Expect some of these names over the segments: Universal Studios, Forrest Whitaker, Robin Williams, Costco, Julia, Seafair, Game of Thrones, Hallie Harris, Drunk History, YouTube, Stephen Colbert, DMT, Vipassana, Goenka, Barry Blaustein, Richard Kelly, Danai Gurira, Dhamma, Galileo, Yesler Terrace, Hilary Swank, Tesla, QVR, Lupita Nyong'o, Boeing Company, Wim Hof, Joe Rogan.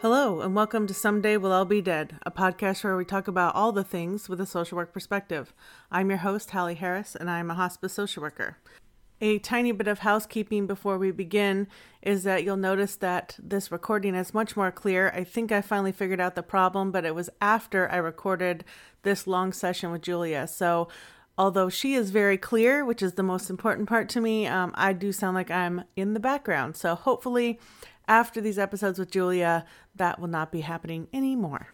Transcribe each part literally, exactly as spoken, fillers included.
Hello, and welcome to Someday We'll All Be Dead, a podcast where we talk about all the things with a social work perspective. I'm your host, Hallie Harris, and I'm a hospice social worker. A tiny bit of housekeeping before we begin is that you'll notice that this recording is much more clear. I think I finally figured out the problem, but it was after I recorded this long session with Julia. So although she is very clear, which is the most important part to me, um, I do sound like I'm in the background. So hopefully after these episodes with Julia, that will not be happening anymore.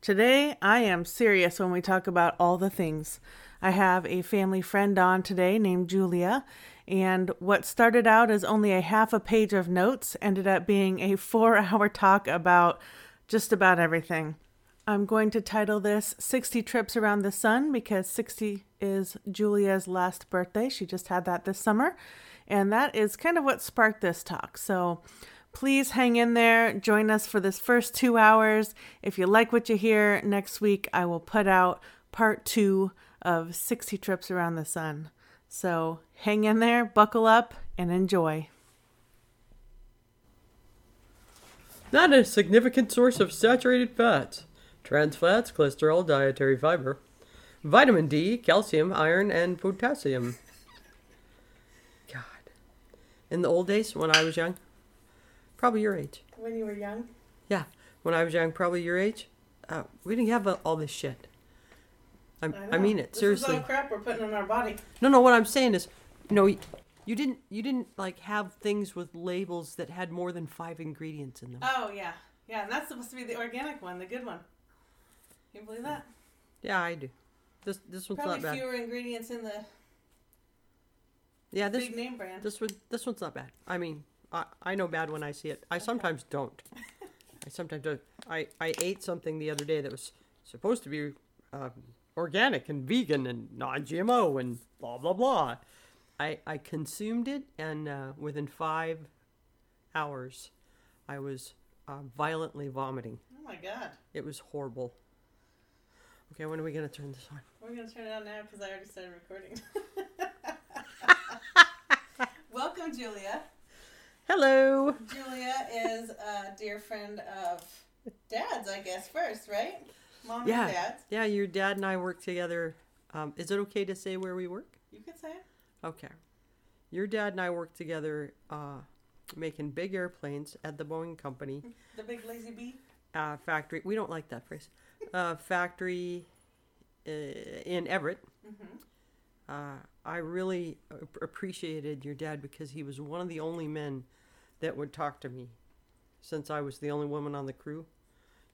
Today, I am serious when we talk about all the things. I have a family friend on today named Julia, and what started out as only a half a page of notes ended up being a four-hour talk about just about everything. I'm going to title this sixty Trips Around the Sun because sixty is Julia's last birthday. She just had that this summer. And that is kind of what sparked this talk. So please hang in there. Join us for this first two hours. If you like what you hear, next week I will put out part two of sixty Trips Around the Sun. So hang in there, buckle up, and enjoy. Not a significant source of saturated fats, trans fats, cholesterol, dietary fiber, vitamin D, calcium, iron, and potassium. In the old days, when I was young, probably your age. When you were young? Yeah. When I was young, probably your age, uh, we didn't have all this shit. I, I, I mean it, this seriously. This is all crap we're putting in our body. No, no, what I'm saying is, you know, you didn't, you didn't like have things with labels that had more than five ingredients in them. Oh, yeah. Yeah, and that's supposed to be the organic one, the good one. You believe that? Yeah, I do. This this one's probably not bad. Probably fewer ingredients in the... Yeah, this big name brand. This one, this one's not bad. I mean, I, I know bad when I see it. I okay. sometimes don't. I sometimes don't. I, I ate something the other day that was supposed to be uh, organic and vegan and non-G M O and blah, blah, blah. I, I consumed it, and uh, within five hours, I was uh, violently vomiting. Oh, my God. It was horrible. Okay, when are we going to turn this on? We're going to turn it on now because I already started recording. Welcome, Julia. Hello. Julia is a dear friend of Dad's, I guess, first, right? Mom yeah. and Dad's. Yeah, your dad and I work together. Um, is it okay to say where we work? You can say it. Okay. Your dad and I work together uh, making big airplanes at the Boeing Company. The big lazy bee? Uh, factory. We don't like that phrase. uh, factory uh, in Everett. Mm-hmm. Uh, I really appreciated your dad because he was one of the only men that would talk to me since I was the only woman on the crew.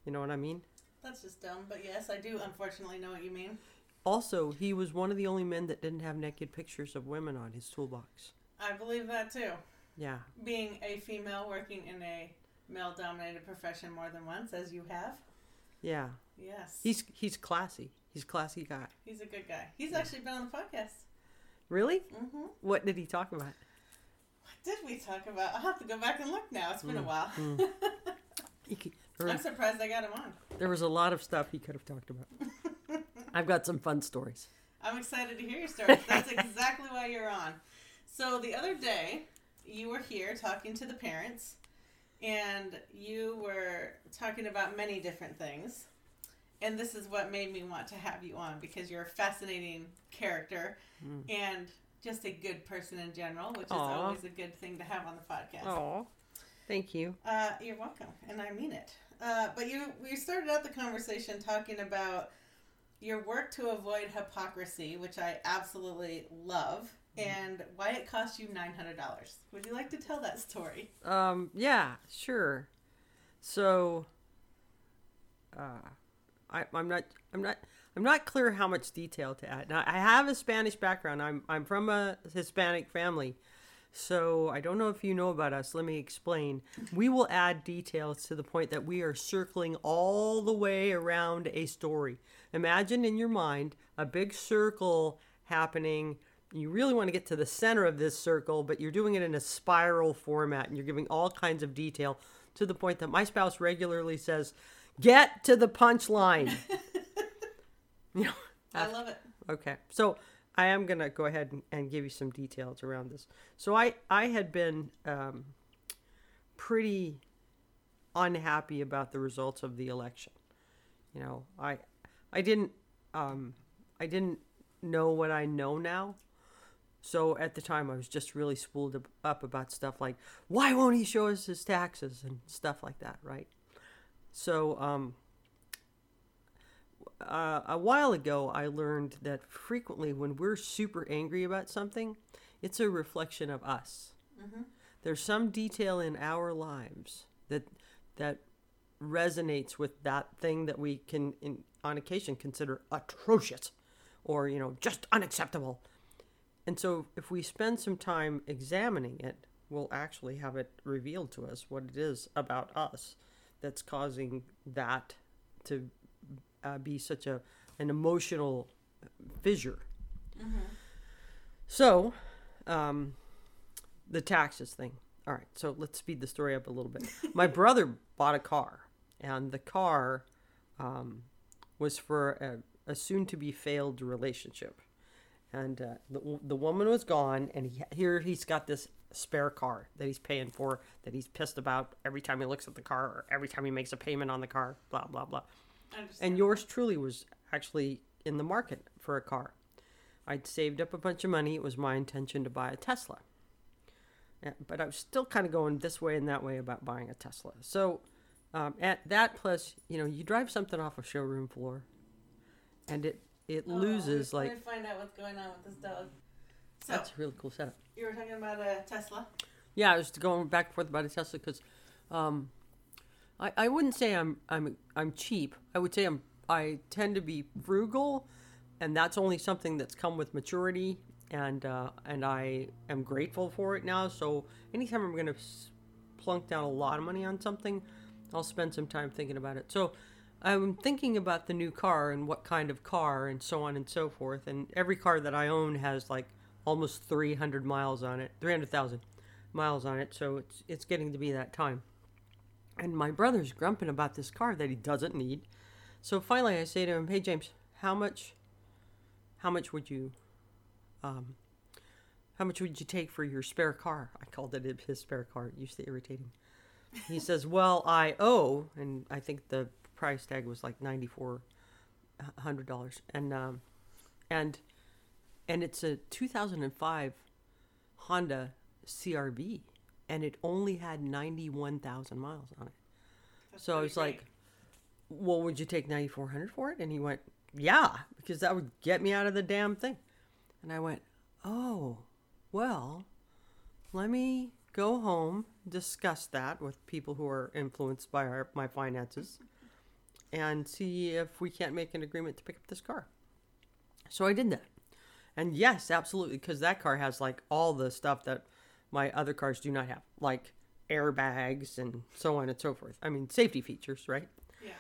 You know what I mean? That's just dumb, but yes, I do unfortunately know what you mean. Also, he was one of the only men that didn't have naked pictures of women on his toolbox. I believe that too. Yeah. Being a female working in a male-dominated profession more than once, as you have. Yeah. Yes. He's he's classy. He's a classy guy. He's a good guy. He's yeah. actually been on the podcast. Really? Mm-hmm. What did he talk about? What did we talk about? I'll have to go back and look now. It's been mm. a while. Mm. I'm surprised I got him on. There was a lot of stuff he could have talked about. I've got some fun stories. I'm excited to hear your stories. That's exactly why you're on. So the other day, you were here talking to the parents, and you were talking about many different things. And this is what made me want to have you on, because you're a fascinating character mm. and just a good person in general, which Aww. Is always a good thing to have on the podcast. Oh, thank you. Uh, you're welcome, and I mean it. Uh, but you, we started out the conversation talking about your work to avoid hypocrisy, which I absolutely love, mm. and why it cost you nine hundred dollars. Would you like to tell that story? Um, yeah, sure. So... Uh... I, I'm not, I'm not, I'm not clear how much detail to add. Now, I have a Spanish background. I'm, I'm from a Hispanic family, so I don't know if you know about us. Let me explain. We will add details to the point that we are circling all the way around a story. Imagine in your mind a big circle happening. You really want to get to the center of this circle, but you're doing it in a spiral format, and you're giving all kinds of detail to the point that my spouse regularly says, "Get to the punchline." You know, I love it. Okay. So I am going to go ahead and, and give you some details around this. So I, I had been um, pretty unhappy about the results of the election. You know, I, I didn't, um, I didn't know what I know now. So at the time I was just really spooled up about stuff like, why won't he show us his taxes and stuff like that, right? So, um, uh, a while ago I learned that frequently when we're super angry about something, it's a reflection of us. Mm-hmm. There's some detail in our lives that, that resonates with that thing that we can, in, on occasion, consider atrocious or, you know, just unacceptable. And so if we spend some time examining it, we'll actually have it revealed to us what it is about us that's causing that to uh, be such a an emotional fissure. Mm-hmm. So um, the taxes thing. All right, so let's speed the story up a little bit. My brother bought a car, and the car um, was for a, a soon-to-be failed relationship. And uh, the the woman was gone, and he, here he's got this spare car that he's paying for, that he's pissed about every time he looks at the car or every time he makes a payment on the car, blah, blah, blah. And yours truly was actually in the market for a car. I'd saved up a bunch of money. It was my intention to buy a Tesla. But I was still kind of going this way and that way about buying a Tesla. So um, at that plus, you know, you drive something off a showroom floor, and it... It oh, loses like. Let me find out what's going on with this dog. So, that's a really cool setup. You were talking about a Tesla. Yeah, I was going back and forth about a Tesla because, um, I I wouldn't say I'm I'm I'm cheap. I would say I'm I tend to be frugal, and that's only something that's come with maturity. And uh, and I am grateful for it now. So anytime I'm going to plunk down a lot of money on something, I'll spend some time thinking about it. So. I'm thinking about the new car and what kind of car and so on and so forth. And every car that I own has like almost three hundred miles on it, three hundred thousand miles on it. So it's it's getting to be that time. And my brother's grumping about this car that he doesn't need. So finally I say to him, hey, James, how much, how much would you, um, how much would you take for your spare car? I called it his spare car. It used to irritate him. He says, well, I owe, and I think the price tag was like nine thousand four hundred dollars, and um and and it's a two thousand five Honda C R V, and it only had ninety-one thousand miles on it. That's so I was great. Like, well, would you take nine thousand four hundred for it? And he went, yeah, because that would get me out of the damn thing. And I went, oh, well, let me go home, discuss that with people who are influenced by our, my finances, and see if we can't make an agreement to pick up this car. So I did that. And yes, absolutely, because that car has like all the stuff that my other cars do not have, like airbags and so on and so forth. I mean, safety features, right? Yeah.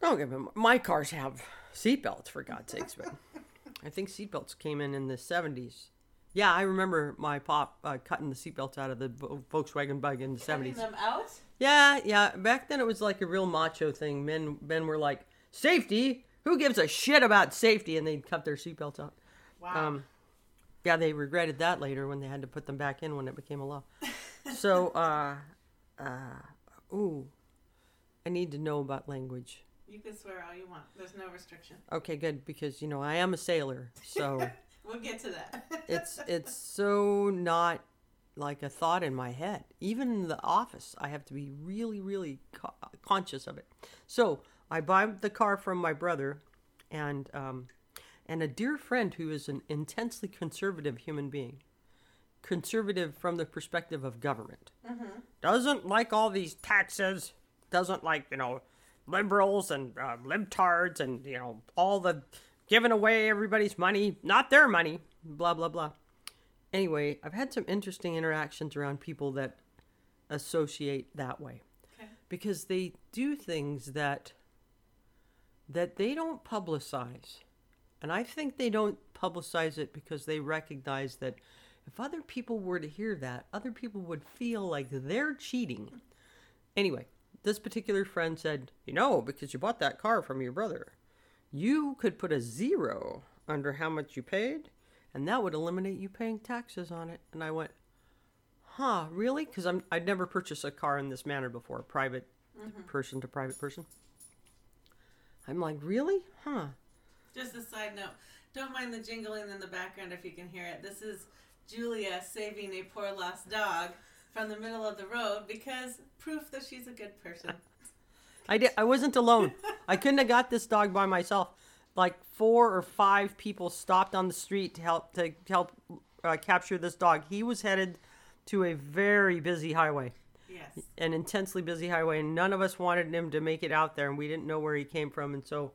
Don't give them. My cars have seatbelts, for God's sakes, but I think seatbelts came in in the seventies. Yeah, I remember my pop uh, cutting the seatbelts out of the Volkswagen bug in the seventies. Cutting them out? Yeah, yeah. Back then it was like a real macho thing. Men men were like, safety? Who gives a shit about safety? And they'd cut their seatbelts out. Wow. Um, yeah, they regretted that later when they had to put them back in when it became a law. So, uh, uh, ooh, I need to know about language. You can swear all you want. There's no restriction. Okay, good, because, you know, I am a sailor, so... We'll get to that. it's it's so not like a thought in my head. Even in the office, I have to be really, really co- conscious of it. So I buy the car from my brother, and um, and a dear friend who is an intensely conservative human being, conservative from the perspective of government, mm-hmm. doesn't like all these taxes, doesn't like, you know, liberals and uh, libtards and, you know, all the... giving away everybody's money, not their money, blah, blah, blah. Anyway, I've had some interesting interactions around people that associate that way. Okay. Because they do things that that they don't publicize. And I think they don't publicize it because they recognize that if other people were to hear that, other people would feel like they're cheating. Anyway, this particular friend said, you know, because you bought that car from your brother, you could put a zero under how much you paid, and that would eliminate you paying taxes on it. And I went, huh, really? Because I'm I'd never purchased a car in this manner before, private mm-hmm. person to private person. I'm like, really? Huh. Just a side note. Don't mind the jingling in the background if you can hear it. This is Julia saving a poor lost dog from the middle of the road because proof that she's a good person. I did. I wasn't alone. I couldn't have got this dog by myself. Like four or five people stopped on the street to help to help uh, capture this dog. He was headed to a very busy highway. Yes. An intensely busy highway, and none of us wanted him to make it out there, and we didn't know where he came from, and so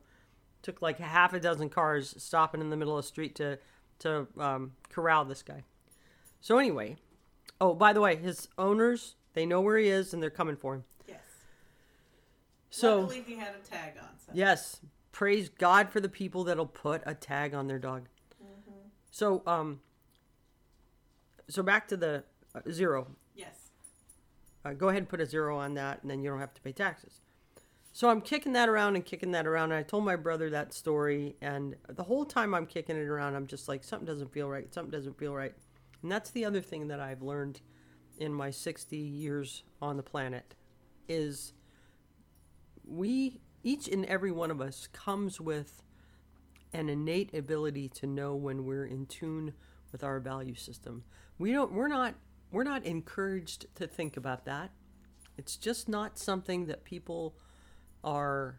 took like half a dozen cars stopping in the middle of the street to to um, corral this guy. So anyway, oh, by the way, his owners, they know where he is, and they're coming for him. Yes. So luckily he had a tag on. So. Yes. Praise God for the people that'll put a tag on their dog. Mm-hmm. So um. So back to the uh, zero. Yes. Uh, go ahead and put a zero on that, and then you don't have to pay taxes. So I'm kicking that around and kicking that around. And I told my brother that story, and the whole time I'm kicking it around, I'm just like, something doesn't feel right. Something doesn't feel right. And that's the other thing that I've learned in my sixty years on the planet is we, each and every one of us, comes with an innate ability to know when we're in tune with our value system. We don't, we're not, we're not encouraged to think about that. It's just not something that people are,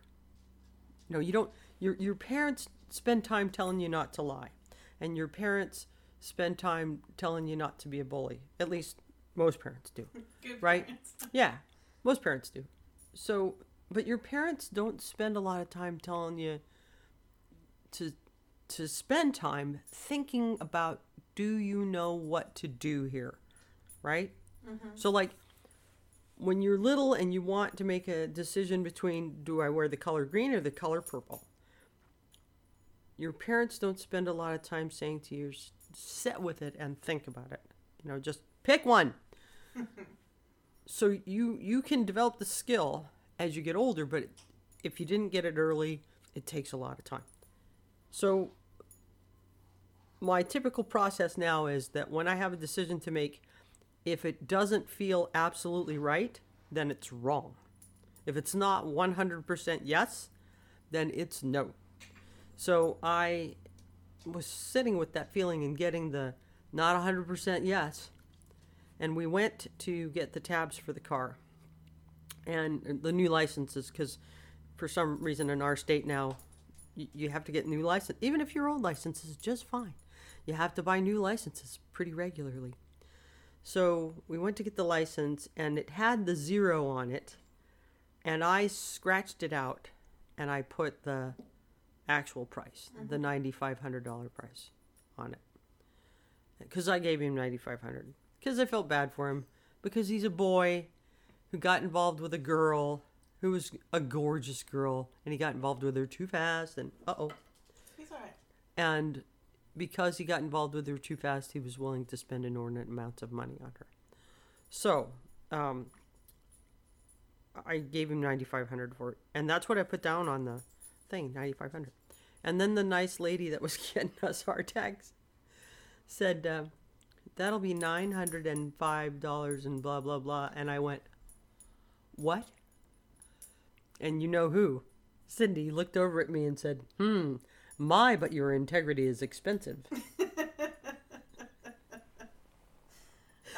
you know, you don't, your, your parents spend time telling you not to lie, and your parents spend time telling you not to be a bully. At least most parents do. Good right? Parents. Yeah. Most parents do. So, but your parents don't spend a lot of time telling you to, to spend time thinking about, do you know what to do here? Right? Mm-hmm. So like, when you're little and you want to make a decision between, do I wear the color green or the color purple? Your parents don't spend a lot of time saying to you, sit with it and think about it. You know, just pick one. So you, you can develop the skill as you get older, but if you didn't get it early, it takes a lot of time. So my typical process now is that when I have a decision to make, if it doesn't feel absolutely right, then it's wrong. If it's not one hundred percent yes, then it's no. So I was sitting with that feeling and getting the not one hundred percent yes. And we went to get the tabs for the car and the new licenses, because for some reason in our state now, you have to get new license. Even if your old license is just fine, you have to buy new licenses pretty regularly. So we went to get the license, and it had the zero on it, and I scratched it out, and I put the actual price, mm-hmm. the nine thousand five hundred dollars price on it, because I gave him nine thousand five hundred dollars, because I felt bad for him, because he's a boy who got involved with a girl who was a gorgeous girl, and he got involved with her too fast, and uh-oh. He's all right. And because he got involved with her too fast, he was willing to spend inordinate amounts of money on her. So, um, I gave him nine thousand five hundred dollars for it. And that's what I put down on the thing, nine thousand five hundred dollars. And then the nice lady that was getting us our tags said, uh, that'll be nine hundred five dollars and blah, blah, blah. And I went, what? And you know who? Cindy looked over at me and said, hmm. My, but your integrity is expensive.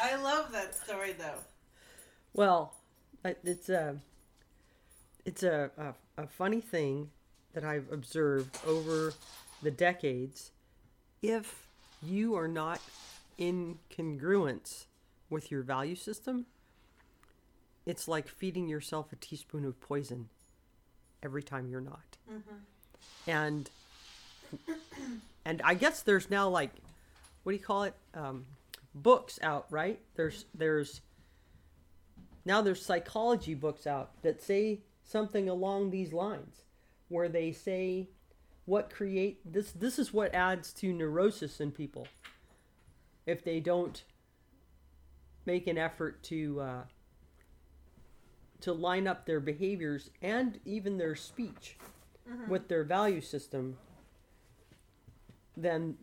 I love that story, though. Well, it's a, it's a, a, a funny thing that I've observed over the decades. If you are not in congruence with your value system, it's like feeding yourself a teaspoon of poison every time you're not. Mm-hmm. And... And I guess there's now like, what do you call it? Um, books out, right? There's, there's, now there's psychology books out that say something along these lines where they say what create, this, this is what adds to neurosis in people if they don't make an effort to, uh, to line up their behaviors and even their speech mm-hmm. with their value system. Then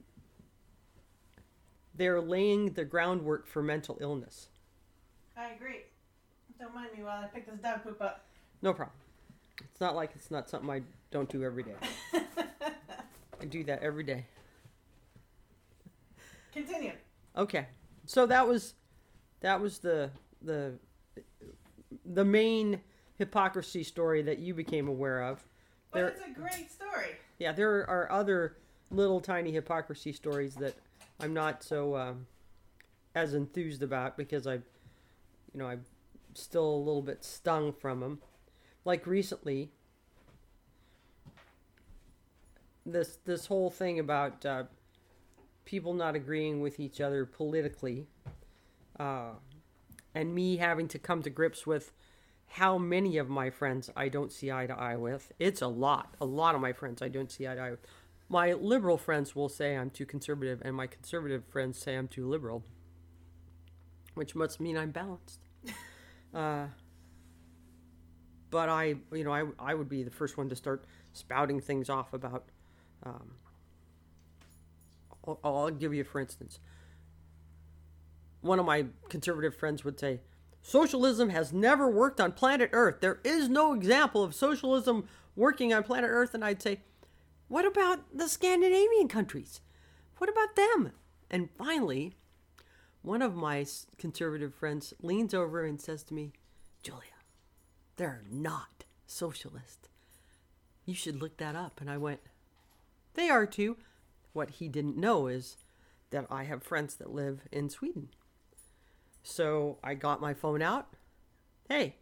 they're laying the groundwork for mental illness. I agree. Don't mind me while I pick this dog poop up. No problem. It's not like it's not something I don't do every day. I do that every day. Continue. Okay. So that was that was the the the main hypocrisy story that you became aware of. But there, it's a great story. Yeah, there are other little tiny hypocrisy stories that I'm not so um, as enthused about because I, you know, I'm still a little bit stung from them. Like recently, this this whole thing about uh, people not agreeing with each other politically, uh, and me having to come to grips with how many of my friends I don't see eye to eye with. It's a lot. A lot of my friends I don't see eye to eye with. My liberal friends will say I'm too conservative, and my conservative friends say I'm too liberal, which must mean I'm balanced. Uh, but I, you know, I, I would be the first one to start spouting things off about, um, I'll, I'll give you, for instance, one of my conservative friends would say, socialism has never worked on planet Earth. There is no example of socialism working on planet Earth. And I'd say, what about the Scandinavian countries? What about them? And finally, one of my conservative friends leans over and says to me, Julia, they're not socialist. You should look that up. And I went, they are too. What he didn't know is that I have friends that live in Sweden. So I got my phone out. Hey,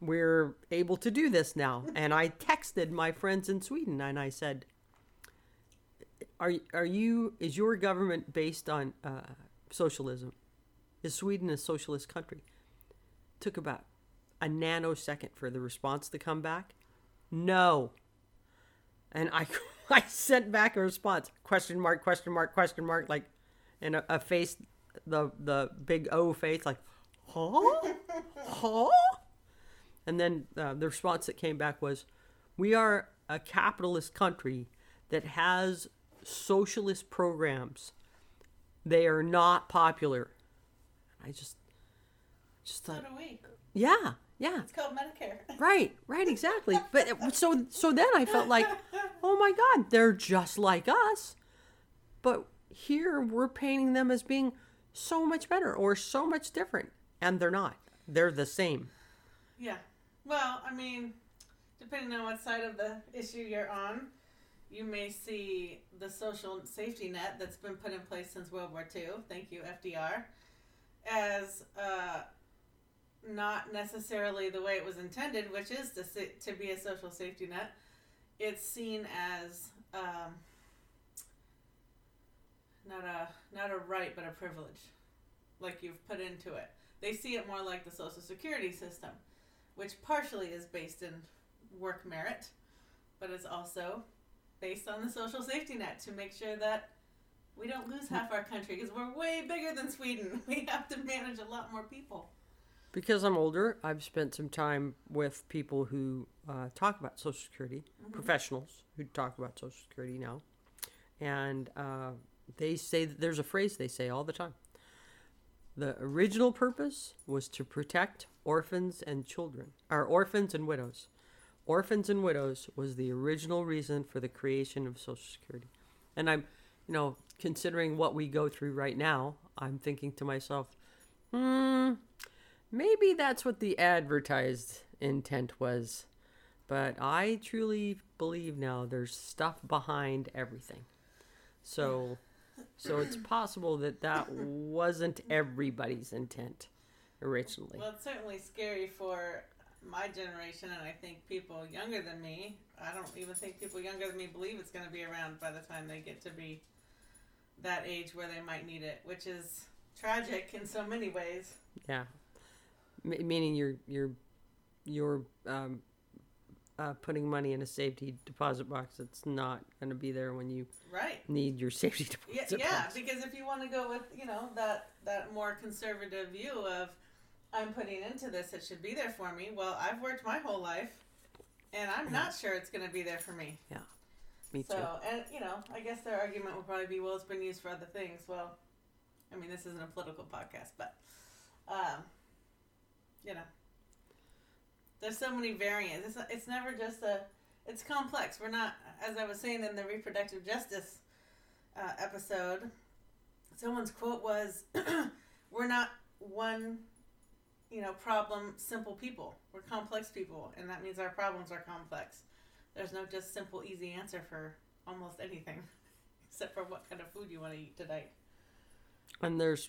we're able to do this now. And I texted my friends in Sweden and I said, "Are are you? Is your government based on uh, socialism? Is Sweden a socialist country?" It took about a nanosecond for the response to come back. No. And I I sent back a response question mark question mark question mark like, and a, a face. the the big O face, like, huh? huh? And then uh, the response that came back was, we are a capitalist country that has socialist programs. They are not popular. I just, just thought. So do we. Yeah, yeah. It's called Medicare. Right, right, exactly. But it, so so then I felt like, oh my God, they're just like us. But here we're painting them as being so much better or so much different, and they're not. They're the same. Yeah. Well, I mean, depending on what side of the issue you're on, you may see the social safety net that's been put in place since World War Two, thank you F D R, as uh, not necessarily the way it was intended, which is to, to be a social safety net. It's seen as um, Not a not a right, but a privilege, like you've put into it. They see it more like the Social Security system, which partially is based in work merit, but is also based on the social safety net to make sure that we don't lose half our country because we're way bigger than Sweden. We have to manage a lot more people. Because I'm older, I've spent some time with people who uh, talk about Social Security, mm-hmm. professionals who talk about Social Security now, and uh they say that there's a phrase they say all the time. The original purpose was to protect orphans and children, or orphans and widows. Orphans and widows was the original reason for the creation of Social Security. And I'm, you know, considering what we go through right now, I'm thinking to myself, hmm, maybe that's what the advertised intent was. But I truly believe now there's stuff behind everything. So... So it's possible that that wasn't everybody's intent originally. Well, it's certainly scary for my generation, and I think people younger than me, I don't even think people younger than me believe it's going to be around by the time they get to be that age where they might need it, which is tragic in so many ways. Yeah. M- meaning you're, you're, you're um, uh, putting money in a safety deposit box that's not going to be there when you... Right. Need your safety deposit. Yeah, yeah, because if you want to go with, you know, that, that more conservative view of I'm putting into this, it should be there for me. Well, I've worked my whole life, and I'm not sure it's going to be there for me. Yeah, me too. So, and, you know, I guess their argument will probably be, well, it's been used for other things. Well, I mean, this isn't a political podcast, but um, There's so many variants. It's it's never just a. It's complex. We're not, as I was saying in the reproductive justice uh, episode. Someone's quote was, "We're not one, you know, problem simple people. We're complex people, and that means our problems are complex. There's no just simple easy answer for almost anything, except for what kind of food you want to eat tonight." And there's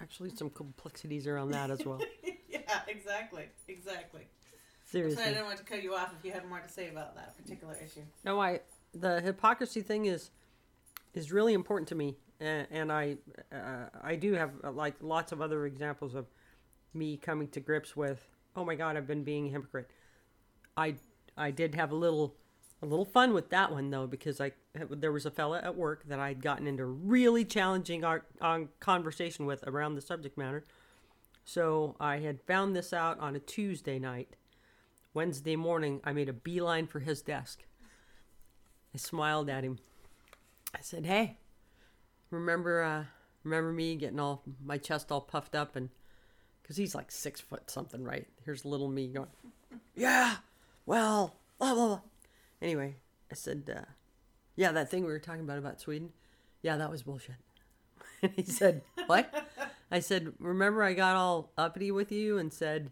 actually some complexities around that as well. Yeah, exactly, exactly. Seriously, so I didn't want to cut you off if you had more to say about that particular issue. No, I the hypocrisy thing is is really important to me. And I uh, I do have uh, like lots of other examples of me coming to grips with, oh my God, I've been being a hypocrite. I I did have a little a little fun with that one though, because I there was a fella at work that I'd gotten into a really challenging our, our conversation with around the subject matter. So I had found this out on a Tuesday night. Wednesday morning, I made a beeline for his desk. I smiled at him. I said, "Hey. Remember, uh, remember me getting all my chest all puffed up?" And because he's like six foot something, right? Here's little me going, "Yeah, well, blah blah blah." Anyway, I said, uh, "Yeah, that thing we were talking about about Sweden, yeah, that was bullshit." And he said, "What?" I said, "Remember, I got all uppity with you and said,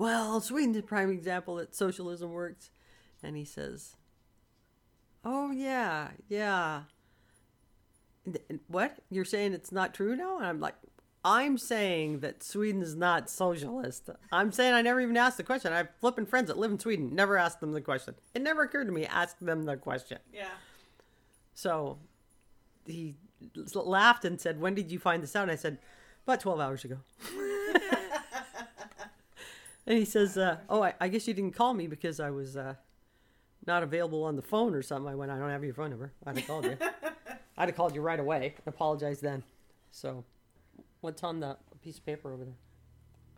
well, Sweden's a prime example that socialism works." And he says, "Oh yeah, yeah. What? You're saying it's not true now?" And I'm like, "I'm saying that Sweden is not socialist. I'm saying I never even asked the question. I have flipping friends that live in Sweden. Never asked them the question. It never occurred to me to ask them the question." Yeah. So he laughed and said, "When did you find this out?" And I said, "About twelve hours ago." And he says, uh, "Oh, I, I guess you didn't call me because I was uh, not available on the phone or something." I went, "I don't have your phone number. I'd have called you." I'd have called you right away and apologized then. So, what's on the piece of paper over there?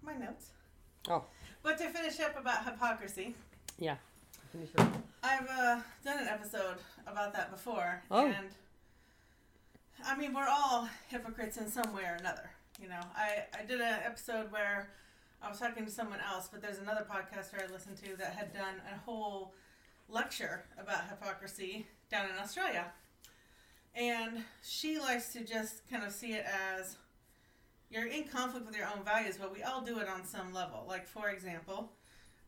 My notes. Oh. But to finish up about hypocrisy. Yeah. Finish up. I've uh, done an episode about that before. Oh. And, I mean, we're all hypocrites in some way or another. You know, I, I did an episode where I was talking to someone else, but there's another podcaster I listened to that had done a whole lecture about hypocrisy down in Australia. And she likes to just kind of see it as you're in conflict with your own values, but we all do it on some level. Like, for example,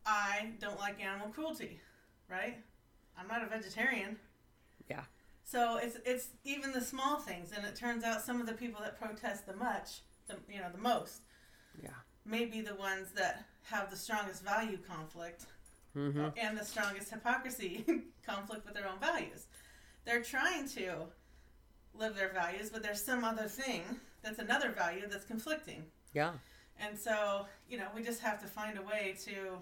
I don't like animal cruelty, right? I'm not a vegetarian. Yeah. So it's it's even the small things, and it turns out some of the people that protest the much, the, you know, the most, yeah, may be the ones that have the strongest value conflict mm-hmm. and the strongest hypocrisy conflict with their own values. They're trying to live their values, but there's some other thing that's another value that's conflicting. Yeah. And so, you know, we just have to find a way to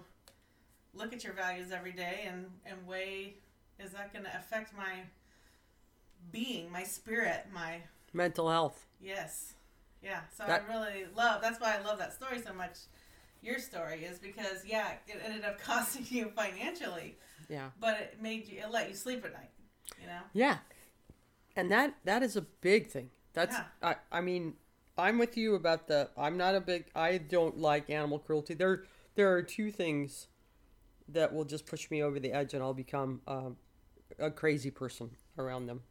look at your values every day and, and weigh, is that going to affect my being, my spirit, my mental health? Yes. Yeah. So that... I really love, that's why I love that story so much. Your story is because, yeah, it ended up costing you financially. Yeah. But it made you, it let you sleep at night, you know? Yeah. And that, that is a big thing. That's, yeah. I, I mean, I'm with you about the, I'm not a big, I don't like animal cruelty. There, there are two things that will just push me over the edge and I'll become um, a crazy person around them,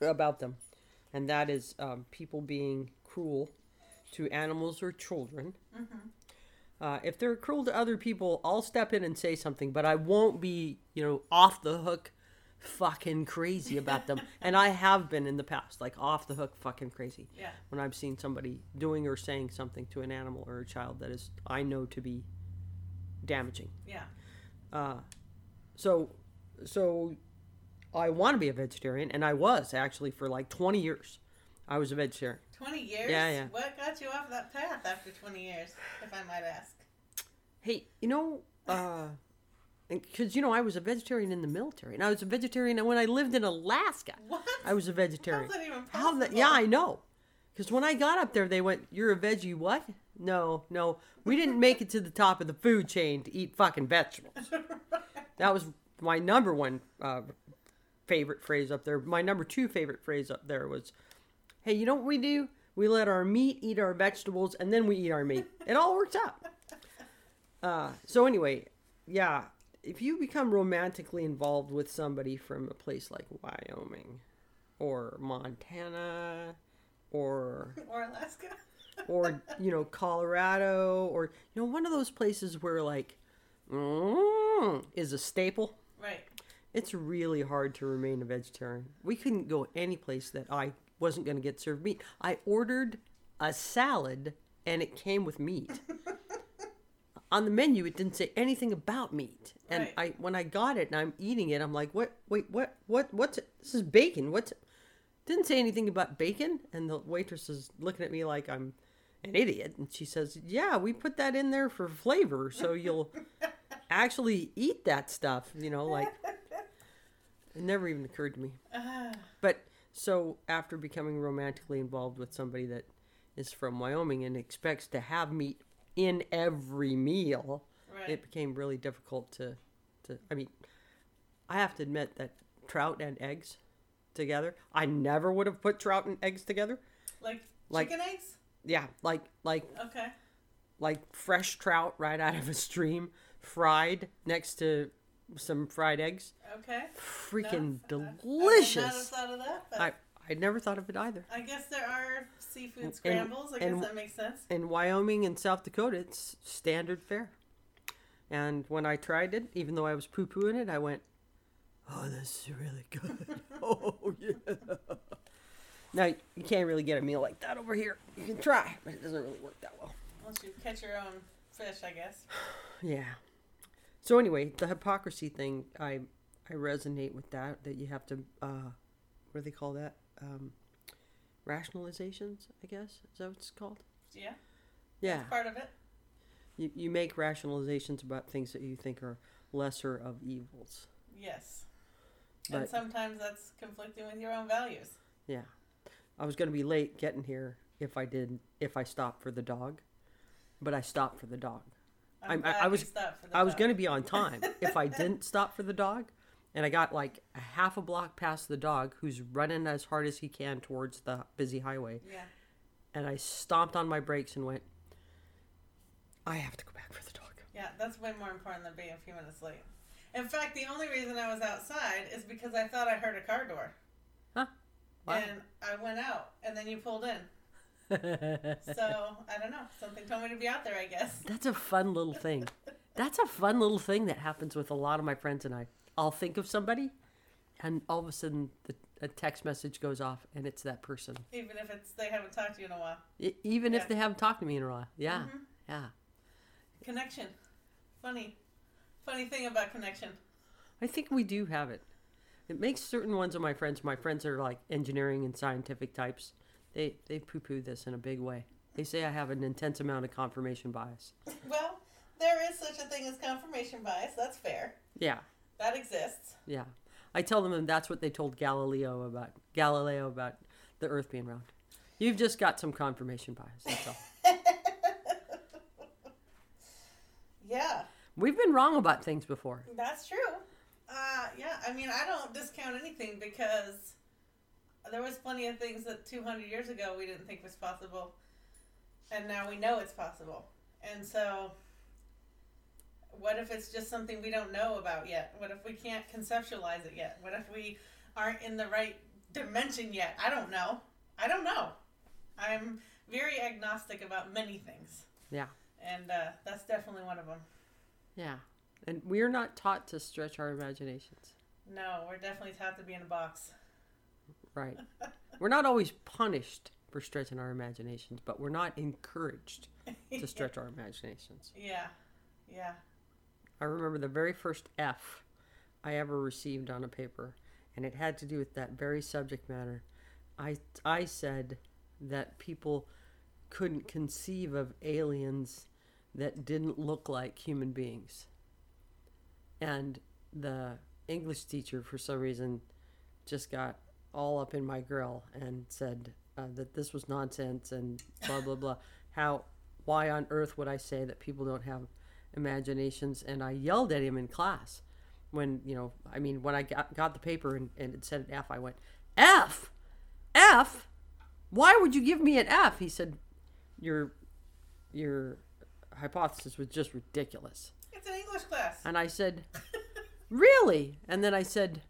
about them. And that is um, people being cruel to animals or children. Mm-hmm. Uh, if they're cruel to other people, I'll step in and say something, but I won't be, you know, off the hook fucking crazy about them. And I have been in the past, like off the hook fucking crazy. Yeah. When I've seen somebody doing or saying something to an animal or a child that is, I know to be damaging. Yeah. Uh, so, so I want to be a vegetarian, and I was actually for like twenty years. I was a vegetarian. twenty years? Yeah, yeah. What got you off that path after twenty years, if I might ask? Hey, you know, uh, because, you know, I was a vegetarian in the military. And I was a vegetarian when I lived in Alaska. What? I was a vegetarian. How's that even possible? How the, yeah, I know. Because when I got up there, they went, "You're a veggie what?" No, no. We didn't make it to the top of the food chain to eat fucking vegetables. Right. That was my number one uh, favorite phrase up there. My number two favorite phrase up there was, "Hey, you know what we do? We let our meat eat our vegetables, and then we eat our meat." It all works out. Uh, so anyway... yeah, if you become romantically involved with somebody from a place like Wyoming or Montana or or Alaska or, you know, Colorado or, you know, one of those places where like mm, is a staple. Right. It's really hard to remain a vegetarian. We couldn't go any place that I wasn't going to get served meat. I ordered a salad and it came with meat. On the menu, it didn't say anything about meat. And right. I when I got it and I'm eating it, I'm like, what, wait, what, what, what's it? This is bacon. What's it? Didn't say anything about bacon. And the waitress is looking at me like I'm an idiot. And she says, yeah, we put that in there for flavor. So you'll actually eat that stuff, you know, like it never even occurred to me. But so after becoming romantically involved with somebody that is from Wyoming and expects to have meat in every meal, right. It became really difficult to, to, I mean, I have to admit that trout and eggs together, I never would have put trout and eggs together. Like, like chicken eggs? Yeah, like, like, okay, like fresh trout right out of a stream, fried next to some fried eggs. Okay. Freaking no, delicious. I would not have thought of that, but I, I never thought of it either. I guess there are seafood scrambles. And, I guess and, that makes sense. In Wyoming and South Dakota, it's standard fare. And when I tried it, even though I was poo-pooing it, I went, oh, this is really good. Oh, yeah. Now, you can't really get a meal like that over here. You can try, but it doesn't really work that well. Once you catch your own fish, I guess. Yeah. So anyway, the hypocrisy thing, I I resonate with that, that you have to, uh, what do they call that? Um, rationalizations, I guess. Is that what it's called? Yeah. Yeah. That's part of it. You you make rationalizations about things that you think are lesser of evils. Yes. But, and sometimes that's conflicting with your own values. Yeah. I was going to be late getting here if I did, if I stopped for the dog, but I stopped for the dog. I'm I'm, I, I was I dog. was going to be on time if I didn't stop for the dog. And I got like a half a block past the dog who's running as hard as he can towards the busy highway. Yeah. And I stomped on my brakes and went, I have to go back for the dog. Yeah, that's way more important than being a few minutes late. In fact, the only reason I was outside is because I thought I heard a car door. Huh? Wow. And I went out and then you pulled in. So, I don't know. Something told me to be out there, I guess. That's a fun little thing. That's a fun little thing that happens with a lot of my friends and I. I'll think of somebody, and all of a sudden, the, a text message goes off, and it's that person. Even if it's they haven't talked to you in a while. It, even yeah. if they haven't talked to me in a while. Yeah, mm-hmm. yeah. Connection. Funny. Funny thing about connection. I think we do have it. It makes certain ones of my friends, my friends are like engineering and scientific types, they, they poo-poo this in a big way. They say I have an intense amount of confirmation bias. Well, there is such a thing as confirmation bias. That's fair. Yeah. That exists. Yeah. I tell them and that's what they told Galileo about Galileo about the earth being round. You've just got some confirmation bias, that's all. Yeah. We've been wrong about things before. That's true. Uh, yeah, I mean, I don't discount anything because there was plenty of things that two hundred years ago we didn't think was possible, and now we know it's possible. And so what if it's just something we don't know about yet? What if we can't conceptualize it yet? What if we aren't in the right dimension yet? I don't know. I don't know. I'm very agnostic about many things. Yeah. And uh, that's definitely one of them. Yeah. And we're not taught to stretch our imaginations. No, we're definitely taught to be in a box. Right. We're not always punished for stretching our imaginations, but we're not encouraged to stretch yeah. our imaginations. Yeah. Yeah. I remember the very first F I ever received on a paper, and it had to do with that very subject matter. I I said that people couldn't conceive of aliens that didn't look like human beings. And the English teacher, for some reason, just got all up in my grill and said uh, that this was nonsense and blah, blah, blah. How, why on earth would I say that people don't have imaginations? And I yelled at him in class when, you know, I mean, when I got, got the paper and, and it said an F, I went, F? F? Why would you give me an F? He said, your your hypothesis was just ridiculous. It's an English class. And I said, really? And then I said,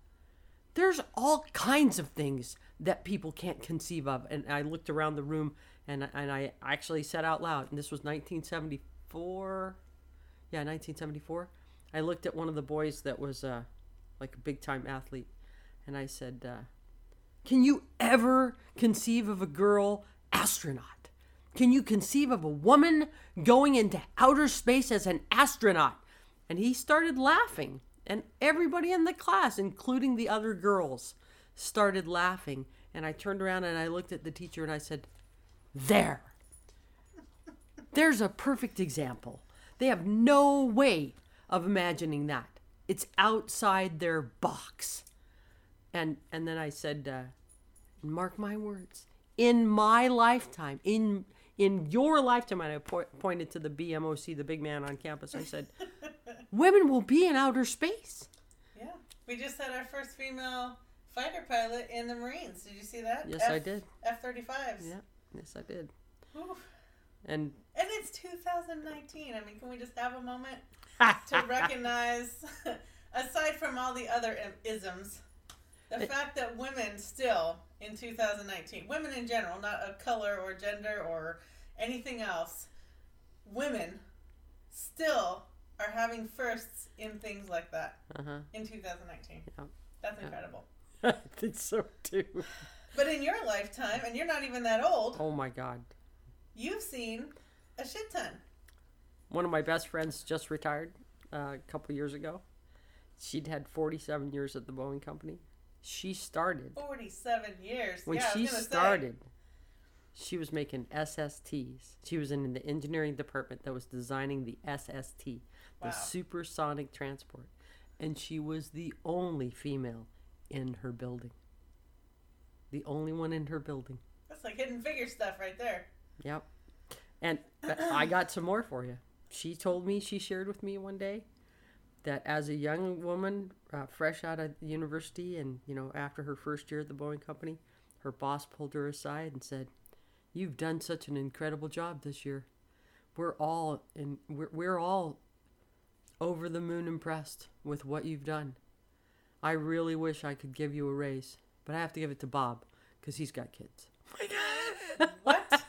there's all kinds of things that people can't conceive of. And I looked around the room, and, and I actually said out loud, and this was nineteen seventy-four. Yeah, nineteen seventy-four. I looked at one of the boys that was uh, like a big-time athlete, and I said, uh, can you ever conceive of a girl astronaut? Can you conceive of a woman going into outer space as an astronaut? And he started laughing. And everybody in the class, including the other girls, started laughing. And I turned around and I looked at the teacher and I said, there. There's a perfect example. They have no way of imagining that. It's outside their box. And and then I said, uh, mark my words, in my lifetime, in in your lifetime, and I po- pointed to the B M O C, the big man on campus, I said, women will be in outer space. Yeah. We just had our first female fighter pilot in the Marines. Did you see that? Yes, F- I did. F thirty-fives. Yeah. Yes, I did. Oof. And and it's two thousand nineteen. I mean, can we just have a moment to recognize, aside from all the other isms, the it, fact that women still, in two thousand nineteen, women in general, not a color or gender or anything else, women still are having firsts in things like that uh-huh. in two thousand nineteen. Yeah. That's incredible. I think so too. But in your lifetime, and you're not even that old. Oh my God. You've seen a shit ton. One of my best friends just retired uh, a couple years ago. She'd had forty-seven years at the Boeing Company. She started. forty-seven years. When yeah, she started, say. She was making S S Ts. She was in the engineering department that was designing the S S T, wow. the supersonic transport. And she was the only female in her building. The only one in her building. That's like hidden figure stuff right there. Yep. And I got some more for you. She told me, she shared with me one day that as a young woman, uh, fresh out of university and, you know, after her first year at the Boeing Company, her boss pulled her aside and said, you've done such an incredible job this year. We're all in, we're, we're all over the moon impressed with what you've done. I really wish I could give you a raise, but I have to give it to Bob because he's got kids. What?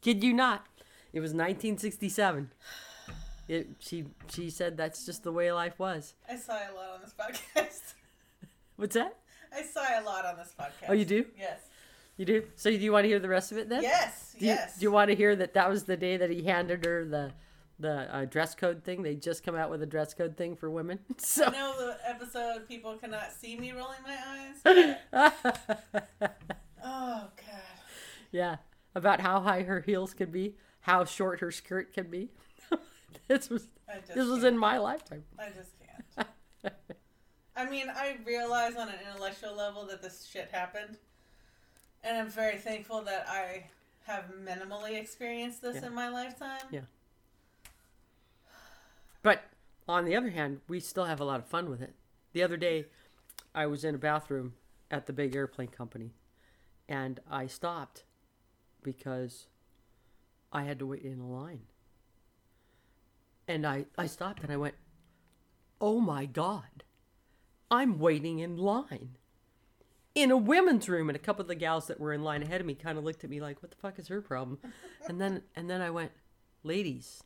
Kid you not. It was nineteen sixty-seven. It, she she said that's just the way life was. I sigh a lot on this podcast. What's that? I sigh a lot on this podcast. Oh, you do? Yes. You do? So do you want to hear the rest of it then? Yes, do yes. You, do you want to hear that that was the day that he handed her the the uh, dress code thing? They just come out with a dress code thing for women. So. I know the episode people cannot see me rolling my eyes. But... oh, God. Yeah. About how high her heels could be, how short her skirt could be. This was this can't. was in my lifetime. I just can't. I mean, I realize on an intellectual level that this shit happened, and I'm very thankful that I have minimally experienced this yeah. in my lifetime. Yeah. But on the other hand, we still have a lot of fun with it. The other day, I was in a bathroom at the big airplane company, and I stopped. Because I had to wait in a line. And I, I stopped and I went, oh my God, I'm waiting in line. In a women's room. And a couple of the gals that were in line ahead of me kind of looked at me like, what the fuck is her problem? and then and then I went, ladies,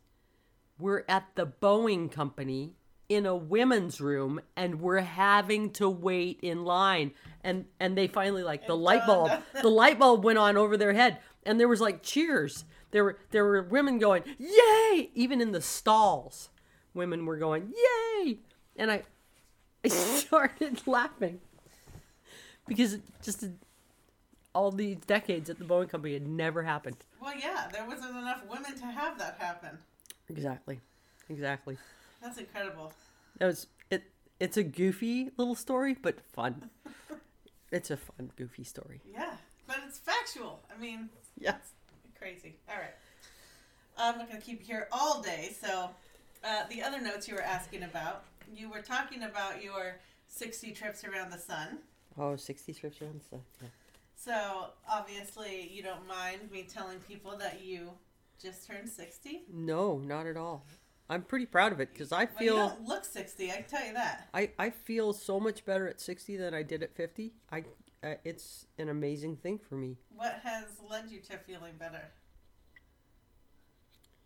we're at the Boeing Company in a women's room and we're having to wait in line. And and they finally like and the light bulb, the light bulb went on over their head. And there was like cheers. There were there were women going, yay! Even in the stalls, women were going, yay! And I, I started laughing because just all these decades at the Boeing Company had never happened. Well, yeah, there wasn't enough women to have that happen. Exactly, exactly. That's incredible. It was it. It's a goofy little story, but fun. It's a fun, goofy story. Yeah, but it's factual. I mean. Yes. Crazy. All right. I'm not going to keep you here all day. So uh, the other notes you were asking about, you were talking about your sixty trips around the sun. Oh, sixty trips around the sun. Yeah. So obviously you don't mind me telling people that you just turned sixty? No, not at all. I'm pretty proud of it because I feel... Well, you don't look sixty, I can tell you that. I, I feel so much better at sixty than I did at fifty. I uh, It's an amazing thing for me. What has led you to feeling better?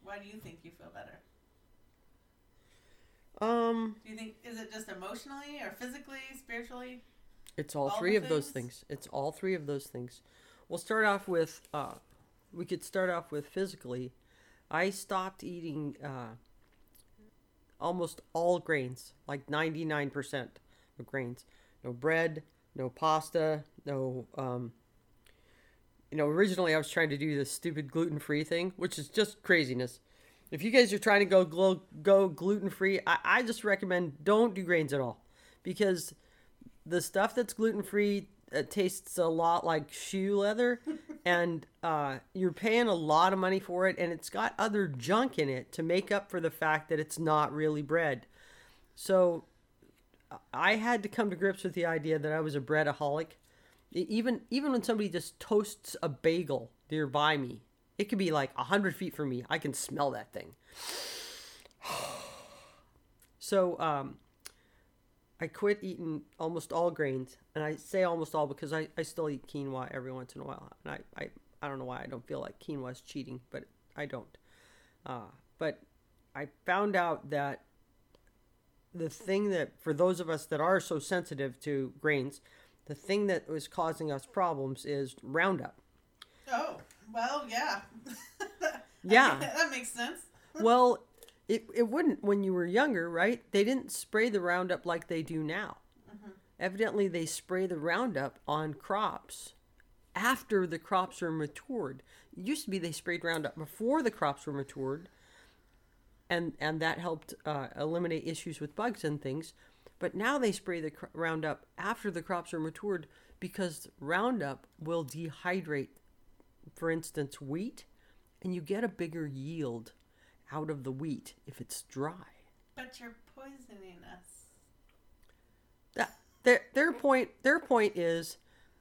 Why do you think you feel better? Um, do you think, is it just emotionally or physically, spiritually? It's all, all three of things? those things. It's all three of those things. We'll start off with, uh, we could start off with physically. I stopped eating... Uh, almost all grains, like ninety-nine percent of grains. No bread, no pasta, no, um, you know, originally I was trying to do this stupid gluten-free thing, which is just craziness. If you guys are trying to go glo- go gluten-free, I-, I just recommend don't do grains at all, because the stuff that's gluten-free uh, tastes a lot like shoe leather, and uh, you're paying a lot of money for it, and it's got other junk in it to make up for the fact that it's not really bread. So I had to come to grips with the idea that I was a breadaholic. Even even when somebody just toasts a bagel nearby me, it could be like one hundred feet from me. I can smell that thing. So um, I quit eating almost all grains. And I say almost all because I, I still eat quinoa every once in a while. And I, I, I don't know why I don't feel like quinoa is cheating, but I don't. Uh, but I found out that the thing that, for those of us that are so sensitive to grains, the thing that was causing us problems is Roundup. Oh, well, yeah. Yeah. That, that makes sense. Well, it, it wouldn't when you were younger, right? They didn't spray the Roundup like they do now. Mm-hmm. Evidently, they spray the Roundup on crops after the crops are matured. It used to be they sprayed Roundup before the crops were matured, and and that helped uh, eliminate issues with bugs and things. But now they spray the cr- Roundup after the crops are matured because Roundup will dehydrate, for instance, wheat, and you get a bigger yield out of the wheat if it's dry. But you're poisoning us. That. Their their point their point is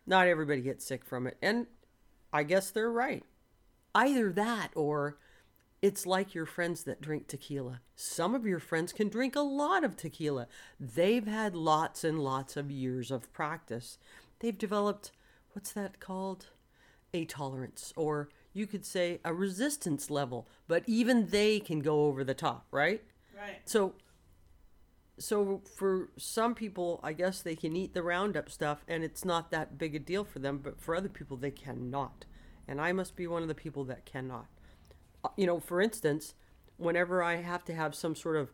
not everybody gets sick from it, and I guess they're right. Either that or it's like your friends that drink tequila. Some of your friends can drink a lot of tequila. They've had lots and lots of years of practice. They've developed, what's that called? A tolerance, or you could say a resistance level, but even they can go over the top, right? Right. So So for some people, I guess they can eat the Roundup stuff and it's not that big a deal for them. But for other people, they cannot. And I must be one of the people that cannot. You know, for instance, whenever I have to have some sort of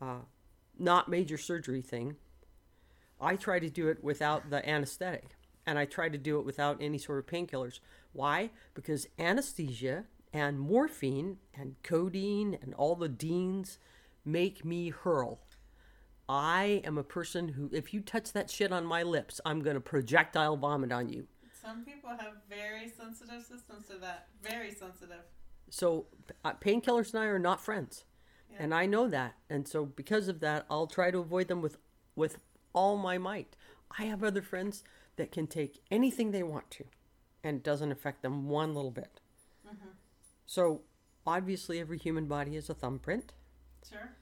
uh, not major surgery thing, I try to do it without the anesthetic. And I try to do it without any sort of painkillers. Why? Because anesthesia and morphine and codeine and all the deans make me hurl. I am a person who, if you touch that shit on my lips, I'm going to projectile vomit on you. Some people have very sensitive systems to that. Very sensitive. So uh, painkillers and I are not friends. Yeah. And I know that. And so because of that, I'll try to avoid them with, with all my might. I have other friends that can take anything they want to and it doesn't affect them one little bit. Mm-hmm. So obviously every human body is a thumbprint. Sure.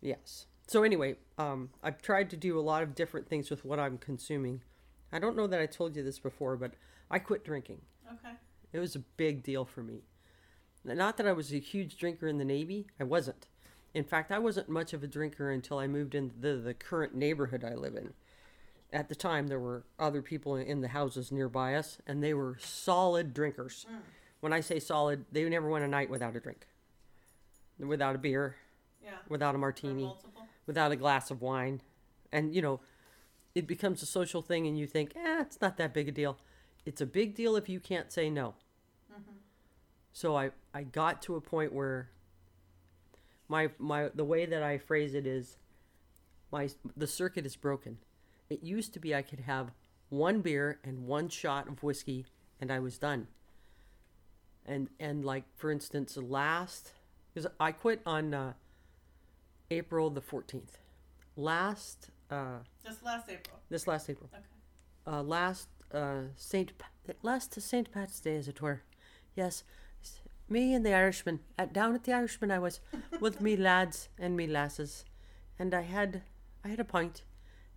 Yes. So anyway, um, I've tried to do a lot of different things with what I'm consuming. I don't know that I told you this before, but I quit drinking. Okay. It was a big deal for me. Not that I was a huge drinker in the Navy. I wasn't. In fact, I wasn't much of a drinker until I moved into the, the current neighborhood I live in. At the time, there were other people in the houses nearby us, and they were solid drinkers. Mm. When I say solid, they never went a night without a drink, without a beer, yeah, without a martini, without a glass of wine. And, you know, it becomes a social thing and you think, eh, it's not that big a deal. It's a big deal if you can't say no. Mm-hmm. So I, I got to a point where my my the way that I phrase it is my the circuit is broken. It used to be I could have one beer and one shot of whiskey and I was done. And, and like, for instance, last... because I quit on... Uh, April the fourteenth, last. Uh, this last April. This last April. Okay. Uh, last uh, Saint Pa- last Saint Pat's Day, as it were. Yes, Me and the Irishman. At, down at the Irishman I was, with me lads and me lasses. And I had I had a pint,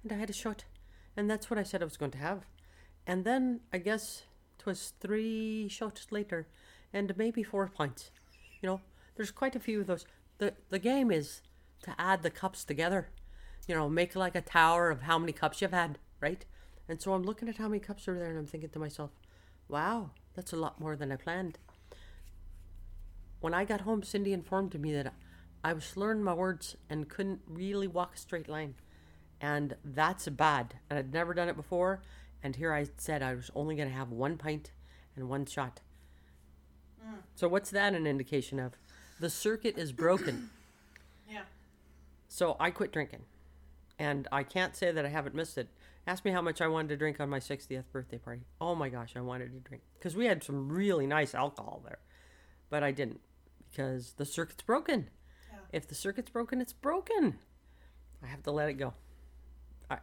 and I had a shot, and that's what I said I was going to have. And then, I guess, 'twas three shots later, and maybe four pints. You know, there's quite a few of those. The The game is to add the cups together. You know, make like a tower of how many cups you've had, right? And so I'm looking at how many cups are there, and I'm thinking to myself, wow, that's a lot more than I planned. When I got home, Cindy informed me that I was slurring my words and couldn't really walk a straight line. And that's bad. And I'd never done it before. And here I said I was only going to have one pint and one shot. Mm. So what's that an indication of? The circuit is broken. Yeah. So I quit drinking. And I can't say that I haven't missed it. Ask me how much I wanted to drink on my sixtieth birthday party. Oh my gosh, I wanted to drink. Because we had some really nice alcohol there. But I didn't. Because the circuit's broken. Yeah. If the circuit's broken, it's broken. I have to let it go. I,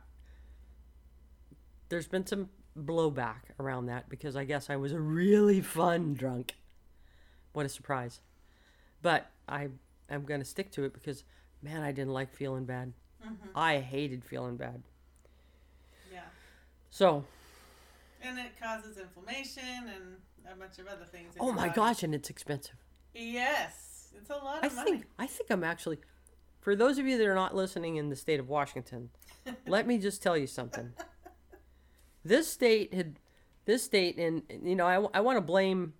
there's been some blowback around that. Because I guess I was a really fun drunk. What a surprise. But I am going to stick to it. Because, man, I didn't like feeling bad. Mm-hmm. I hated feeling bad. Yeah. So. And it causes inflammation and a bunch of other things. Oh my gosh, and it's expensive. Yes. It's a lot of I money. Think, I think I'm actually, for those of you that are not listening in the state of Washington, let me just tell you something. This state had, this state, and, you know, I, I want to blame,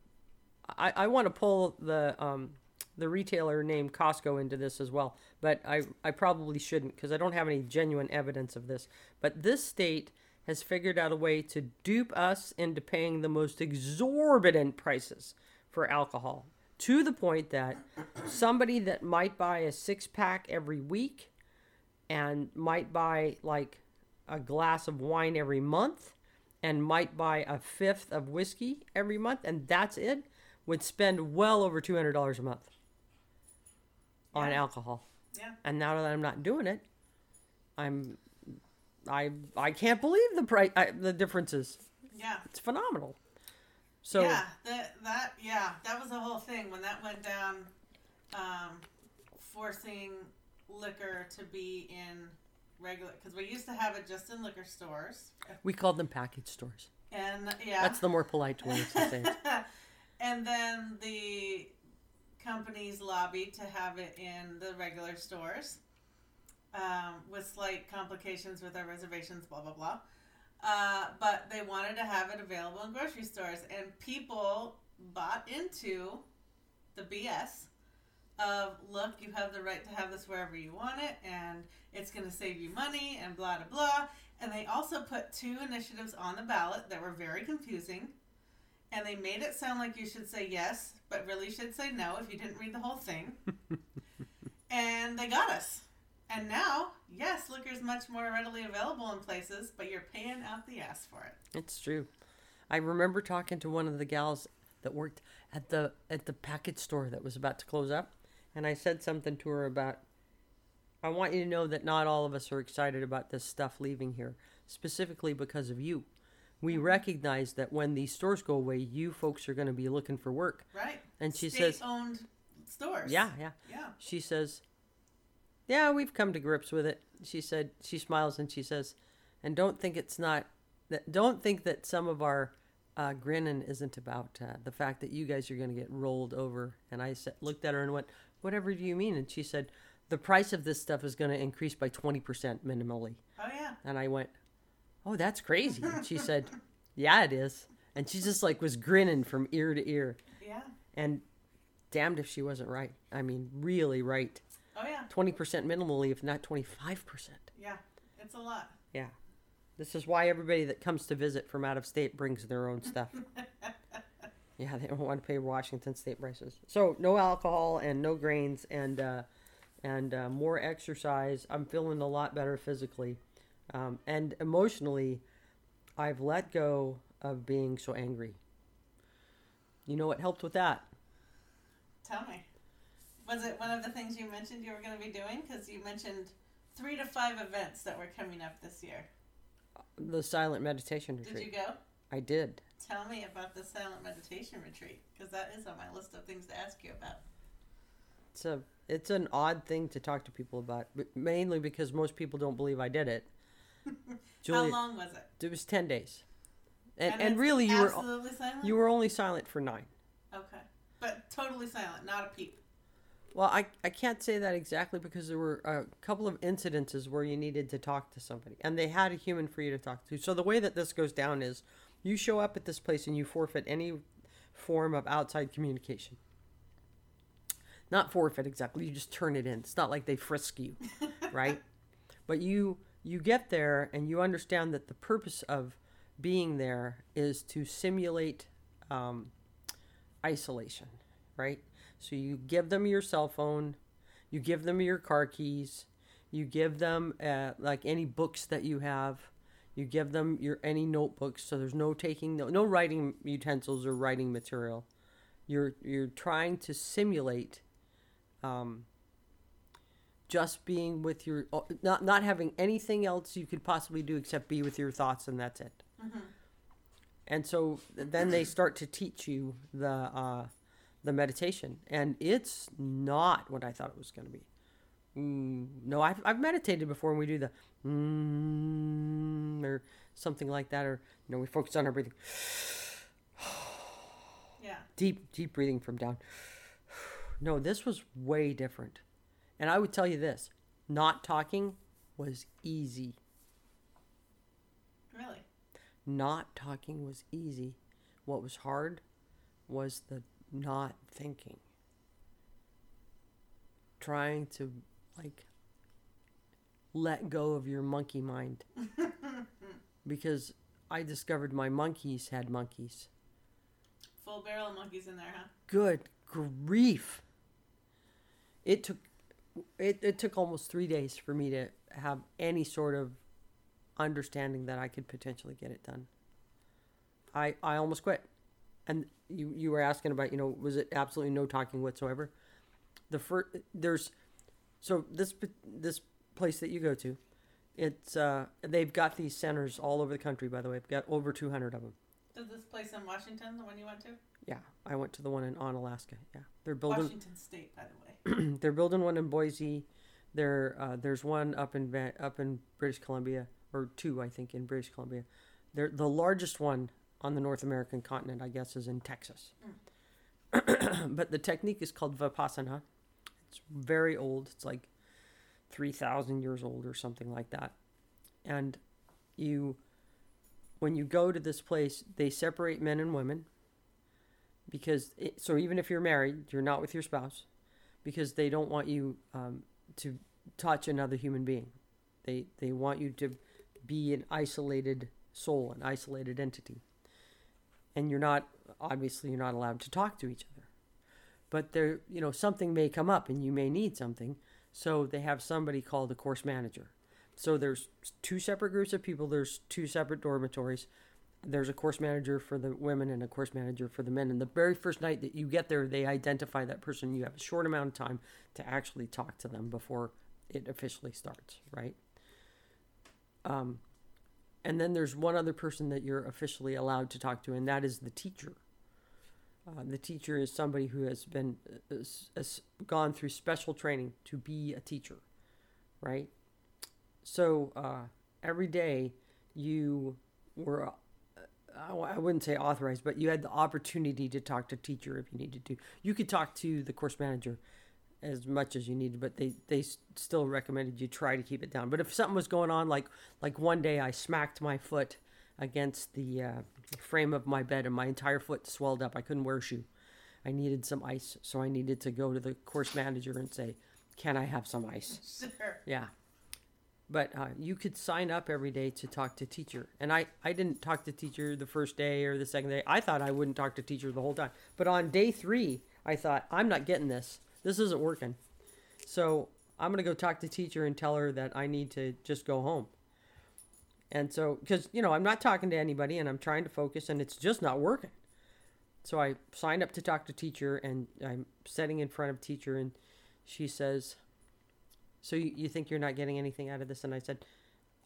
I, I want to pull the, um, the retailer named Costco into this as well, but I, I probably shouldn't because I don't have any genuine evidence of this. But this state has figured out a way to dupe us into paying the most exorbitant prices for alcohol to the point that somebody that might buy a six pack every week and might buy like a glass of wine every month and might buy a fifth of whiskey every month, and that's it, would spend well over two hundred dollars a month. Yeah. On alcohol. Yeah. And now that I'm not doing it, I'm, I, I can't believe the price, I, the differences. Yeah. It's phenomenal. So. Yeah. That, that, yeah, that was the whole thing when that went down, um, forcing liquor to be in regular, cause we used to have it just in liquor stores. We called them package stores. And yeah. That's the more polite way to say it. And then the companies lobbied to have it in the regular stores, um, with slight complications with our reservations, blah, blah, blah. Uh, but they wanted to have it available in grocery stores. And people bought into the B S of, look, you have the right to have this wherever you want it, and it's going to save you money, and blah, blah, blah. And they also put two initiatives on the ballot that were very confusing. And they made it sound like you should say yes, but really should say no if you didn't read the whole thing. And they got us. And now, yes, liquor is much more readily available in places, but you're paying out the ass for it. It's true. I remember talking to one of the gals that worked at the at the package store that was about to close up. And I said something to her about, I want you to know that not all of us are excited about this stuff leaving here, specifically because of you. We recognize that when these stores go away, you folks are going to be looking for work. Right. And she says... state-owned stores. Yeah, yeah. Yeah. She says, yeah, we've come to grips with it. She said, she smiles and she says, and don't think it's not... that. Don't think that some of our uh, grinning isn't about uh, the fact that you guys are going to get rolled over. And I said, looked at her and went, whatever do you mean? And she said, the price of this stuff is going to increase by twenty percent minimally. Oh, yeah. And I went... oh, that's crazy. And she said, yeah, it is. And she just like was grinning from ear to ear. Yeah. And damned if she wasn't right. I mean, really right. Oh, yeah. twenty percent minimally, if not twenty-five percent. Yeah, it's a lot. Yeah. This is why everybody that comes to visit from out of state brings their own stuff. Yeah, they don't want to pay Washington state prices. So no alcohol and no grains and, uh, and uh, more exercise. I'm feeling a lot better physically. Um, and emotionally, I've let go of being so angry. You know what helped with that? Tell me. Was it one of the things you mentioned you were going to be doing? Because you mentioned three to five events that were coming up this year. The silent meditation retreat. Did you go? I did. Tell me about the silent meditation retreat, because that is on my list of things to ask you about. It's a, it's an odd thing to talk to people about, mainly because most people don't believe I did it. Julia, how long was it? It was ten days, and and, and really you were silent? you were only silent for nine. Okay, but totally silent, not a peep. Well, I I can't say that exactly because there were a couple of incidences where you needed to talk to somebody, and they had a human for you to talk to. So the way that this goes down is, you show up at this place and you forfeit any form of outside communication. Not forfeit exactly, you just turn it in. It's not like they frisk you, right? But you you get there and you understand that the purpose of being there is to simulate um, isolation, right? So you give them your cell phone, you give them your car keys, you give them uh, like any books that you have, you give them your any notebooks. So there's no taking, no, no writing utensils or writing material. You're you're trying to simulate um, just being with your, not not having anything else you could possibly do except be with your thoughts, and that's it. Mm-hmm. And so then they start to teach you the uh, the meditation, and it's not what I thought it was going to be. Mm, no, I've I've meditated before, and we do the mm, or something like that, or you know, we focus on our breathing. Yeah. Deep, deep breathing from down. No, this was way different. And I would tell you this, not talking was easy. Really? Not talking was easy. What was hard was the not thinking. Trying to, like, let go of your monkey mind. Because I discovered my monkeys had monkeys. Full barrel of monkeys in there, huh? Good grief. It took it, it took almost three days for me to have any sort of understanding that I could potentially get it done. I I almost quit. And you, you were asking about, you know, was it absolutely no talking whatsoever? The first, there's, so this this place that you go to, it's uh they've got these centers all over the country, by the way. I've got over two hundred of them. Is this place in Washington, the one you went to? Yeah, I went to the one in on Alaska. Yeah, they're building Washington State, by the way. They're building one in Boise. There, uh, there's one up in up in British Columbia, or two, I think, in British Columbia. They're, the largest one on the North American continent, I guess, is in Texas. Mm. But the technique is called Vipassana. It's very old. It's like three thousand years old or something like that, and you. When you go to this place, they separate men and women because, it, so even if you're married, you're not with your spouse because they don't want you um, to touch another human being. They they want you to be an isolated soul, an isolated entity. And you're not, obviously you're not allowed to talk to each other. But there, you know, something may come up and you may need something. So they have somebody called a course manager. So there's two separate groups of people. There's two separate dormitories. There's a course manager for the women and a course manager for the men. And the very first night that you get there, they identify that person. You have a short amount of time to actually talk to them before it officially starts, right? Um, and then there's one other person that you're officially allowed to talk to, and that is the teacher. Uh, the teacher is somebody who has been uh, has gone through special training to be a teacher, right? So uh, every day you were, uh, I wouldn't say authorized, but you had the opportunity to talk to teacher if you needed to. You could talk to the course manager as much as you needed, but they, they still recommended you try to keep it down. But if something was going on, like like one day I smacked my foot against the uh, frame of my bed and my entire foot swelled up. I couldn't wear a shoe. I needed some ice, so I needed to go to the course manager and say, can I have some ice? Sure. Yeah. But uh, you could sign up every day to talk to teacher. And I, I didn't talk to teacher the first day or the second day. I thought I wouldn't talk to teacher the whole time. But on day three, I thought, I'm not getting this. This isn't working. So I'm going to go talk to teacher and tell her that I need to just go home. And so, because, you know, I'm not talking to anybody and I'm trying to focus and it's just not working. So I signed up to talk to teacher and I'm sitting in front of teacher and she says, so you think you're not getting anything out of this? And I said,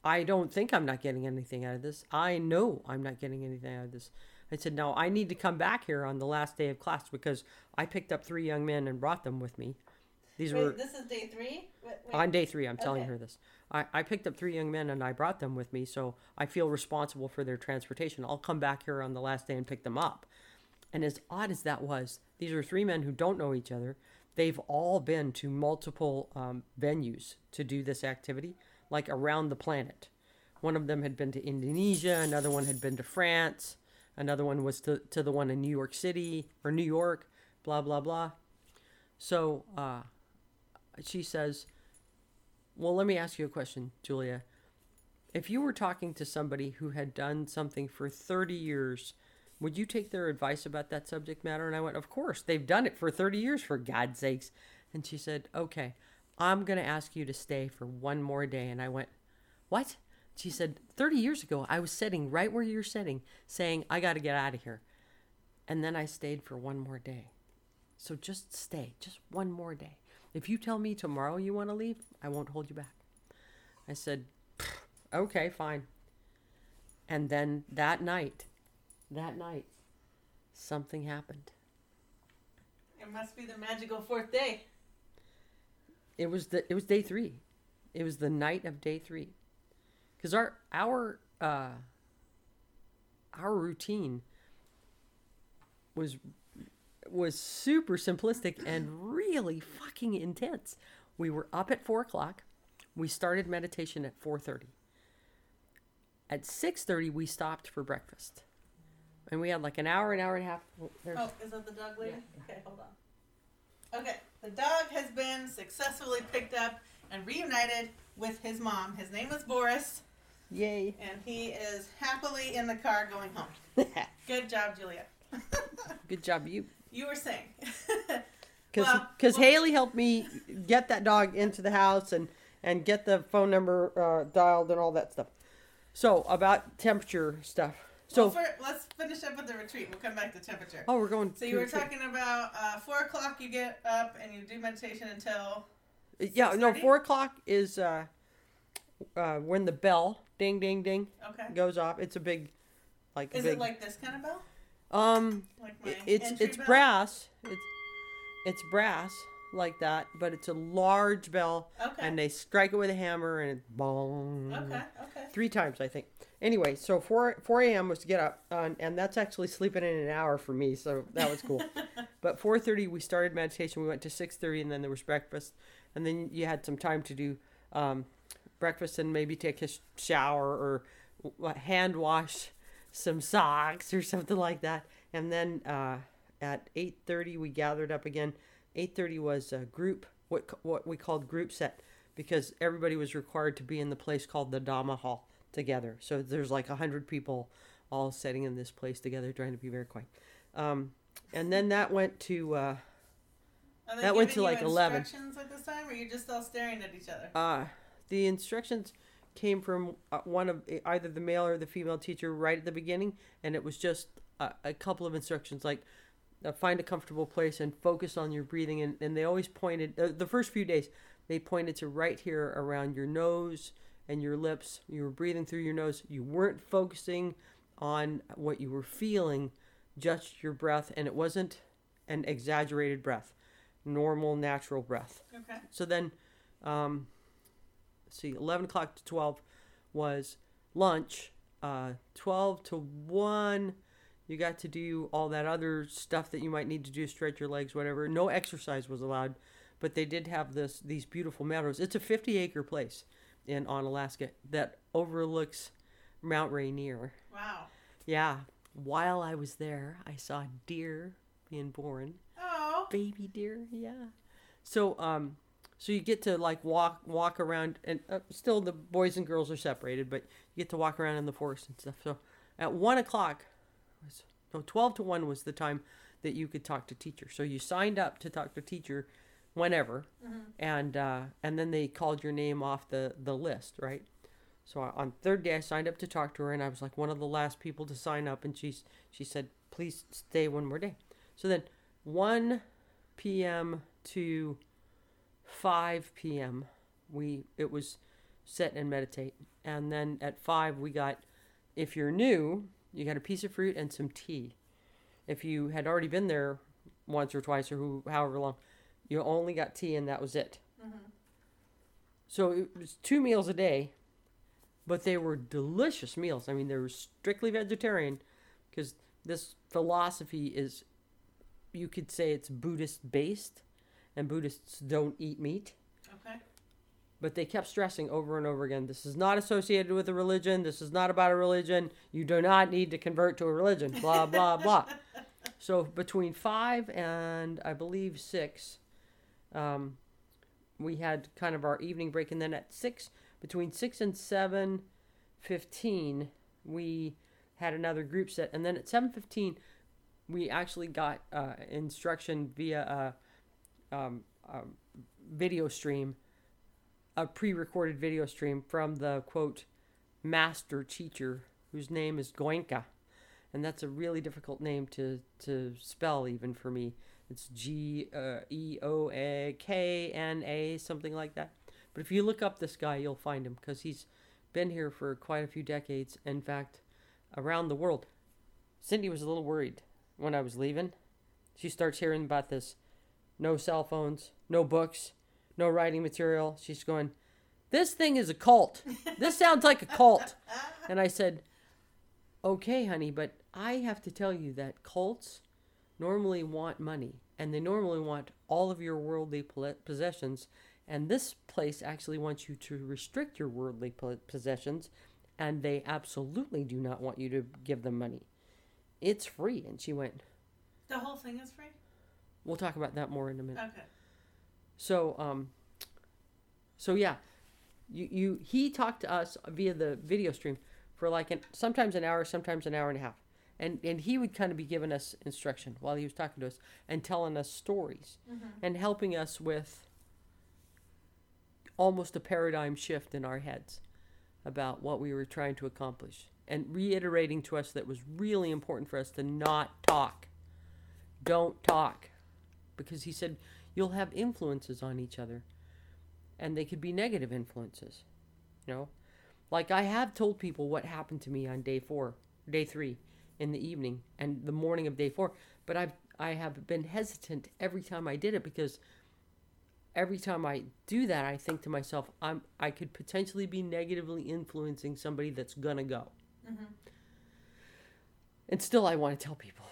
I don't think I'm not getting anything out of this. I know I'm not getting anything out of this. I said, no, I need to come back here on the last day of class because I picked up three young men and brought them with me. These Wait, were this is day three? Wait. On day three, I'm okay. telling her this. I, I picked up three young men and I brought them with me, so I feel responsible for their transportation. I'll come back here on the last day and pick them up. And as odd as that was, these are three men who don't know each other. They've all been to multiple um, venues to do this activity, like around the planet. One of them had been to Indonesia. Another one had been to France. Another one was to, to the one in New York City or New York, blah, blah, blah. So uh, she says, well, let me ask you a question, Julia. If you were talking to somebody who had done something for thirty years, would you take their advice about that subject matter? And I went, of course. They've done it for thirty years, for God's sakes. And she said, okay, I'm going to ask you to stay for one more day. And I went, what? She said, thirty years ago, I was sitting right where you're sitting, saying, I got to get out of here. And then I stayed for one more day. So just stay, just one more day. If you tell me tomorrow you want to leave, I won't hold you back. I said, okay, fine. And then that night, that night, something happened. It must be the magical fourth day. It was the it was day three. It was the night of day three. Because our our uh, our routine was was super simplistic and really fucking intense. We were up at four o'clock. We started meditation at four thirty. At six thirty, we stopped for breakfast, and we had like an hour, an hour and a half. There's... Oh, is that the dog lady? Yeah. Okay, hold on. Okay, the dog has been successfully picked up and reunited with his mom. His name is Boris. Yay. And he is happily in the car going home. Good job, Julia. Good job, you. You were saying. Because well, well, Hallie helped me get that dog into the house and, and get the phone number uh, dialed and all that stuff. So, about temperature stuff. So well, for, let's finish up with the retreat. We'll come back to temperature. Oh, we're going So, you were retreat. talking about uh, four o'clock you get up and you do meditation until... Yeah, no, four o'clock is uh, uh, when the bell, ding, ding, ding, okay. goes off. It's a big, like, Is big, it like this kind of bell? Um, like my it's it's bell? brass. It's it's brass like that, but it's a large bell. Okay. And they strike it with a hammer, and it's bong. Okay, okay. Three times, I think. Anyway, so four a.m. was to get up, uh, and that's actually sleeping in an hour for me, so that was cool. But four thirty, we started meditation. We went to six thirty, and then there was breakfast. And then you had some time to do um, breakfast and maybe take a sh- shower or hand wash some socks or something like that. And then uh, at eight thirty, we gathered up again. eight thirty was a group, what what we called group set, because everybody was required to be in the place called the Dhamma Hall together. So there's like one hundred people all sitting in this place together trying to be very quiet. Um, and then that went to... Uh, That went to like eleven. Instructions at this time, or you're just all staring at each other? Uh, the instructions came from one of either the male or the female teacher right at the beginning, and it was just a, a couple of instructions, like uh, find a comfortable place and focus on your breathing. And, and they always pointed, uh, the first few days, they pointed to right here around your nose and your lips. You were breathing through your nose. You weren't focusing on what you were feeling, just your breath, and it wasn't an exaggerated breath. Normal, natural breath. Okay. So then, um, let's see, eleven o'clock to twelve was lunch. Uh, twelve to one, you got to do all that other stuff that you might need to do, stretch your legs, whatever. No exercise was allowed, but they did have this these beautiful meadows. It's a fifty-acre place in on Alaska that overlooks Mount Rainier. Wow. Yeah. While I was there, I saw deer being born. Baby deer, yeah. So, um, so you get to like walk, walk around, and uh, still the boys and girls are separated, but you get to walk around in the forest and stuff. So, at one o'clock, was, no, twelve to one was the time that you could talk to teacher. So you signed up to talk to teacher, whenever, mm-hmm. and uh, and then they called your name off the the list, right? So on third day, I signed up to talk to her, and I was like one of the last people to sign up, and she she said, "Please stay one more day." So then one p.m. to five p.m. we it was sit and meditate, and then at five we got, if you're new, You had a piece of fruit and some tea. If you had already been there once or twice or who, however long, you only got tea and that was it. Mm-hmm. So it was two meals a day, but they were delicious meals. I mean, they were strictly vegetarian because this philosophy is, you could say it's Buddhist-based, and Buddhists don't eat meat. Okay. But they kept stressing over and over again, this is not associated with a religion. This is not about a religion. You do not need to convert to a religion, blah, blah, blah. So between five and I believe six, um, we had kind of our evening break. And then at six, between six and seven fifteen, we had another group set. And then at seven fifteen, we actually got uh, instruction via a, um, a video stream, a pre-recorded video stream from the, quote, master teacher, whose name is Goenka. And that's a really difficult name to, to spell even for me. It's G E O K N A, something like that. But if you look up this guy, you'll find him because he's been here for quite a few decades. In fact, around the world. Cindy was a little worried when I was leaving. She starts hearing about this. No cell phones, no books, no writing material. She's going, this thing is a cult. This sounds like a cult. And I said, okay, honey, but I have to tell you that cults normally want money, and they normally want all of your worldly possessions, and this place actually wants you to restrict your worldly possessions, and they absolutely do not want you to give them money. It's free. And she went, the whole thing is free? We'll talk about that more in a minute. Okay. So, um, so yeah, you, you, he talked to us via the video stream for like an, sometimes an hour, sometimes an hour and a half. And and he would kind of be giving us instruction while he was talking to us and telling us stories, mm-hmm. and helping us with almost a paradigm shift in our heads about what we were trying to accomplish, and reiterating to us that it was really important for us to not talk. Don't talk. Because he said, you'll have influences on each other, and they could be negative influences, you know? Like I have told people what happened to me on day four, day three, in the evening and the morning of day four, but I've, I have been hesitant every time I did it because every time I do that, I think to myself, I'm, I could potentially be negatively influencing somebody that's gonna go. Mm-hmm. And still I want to tell people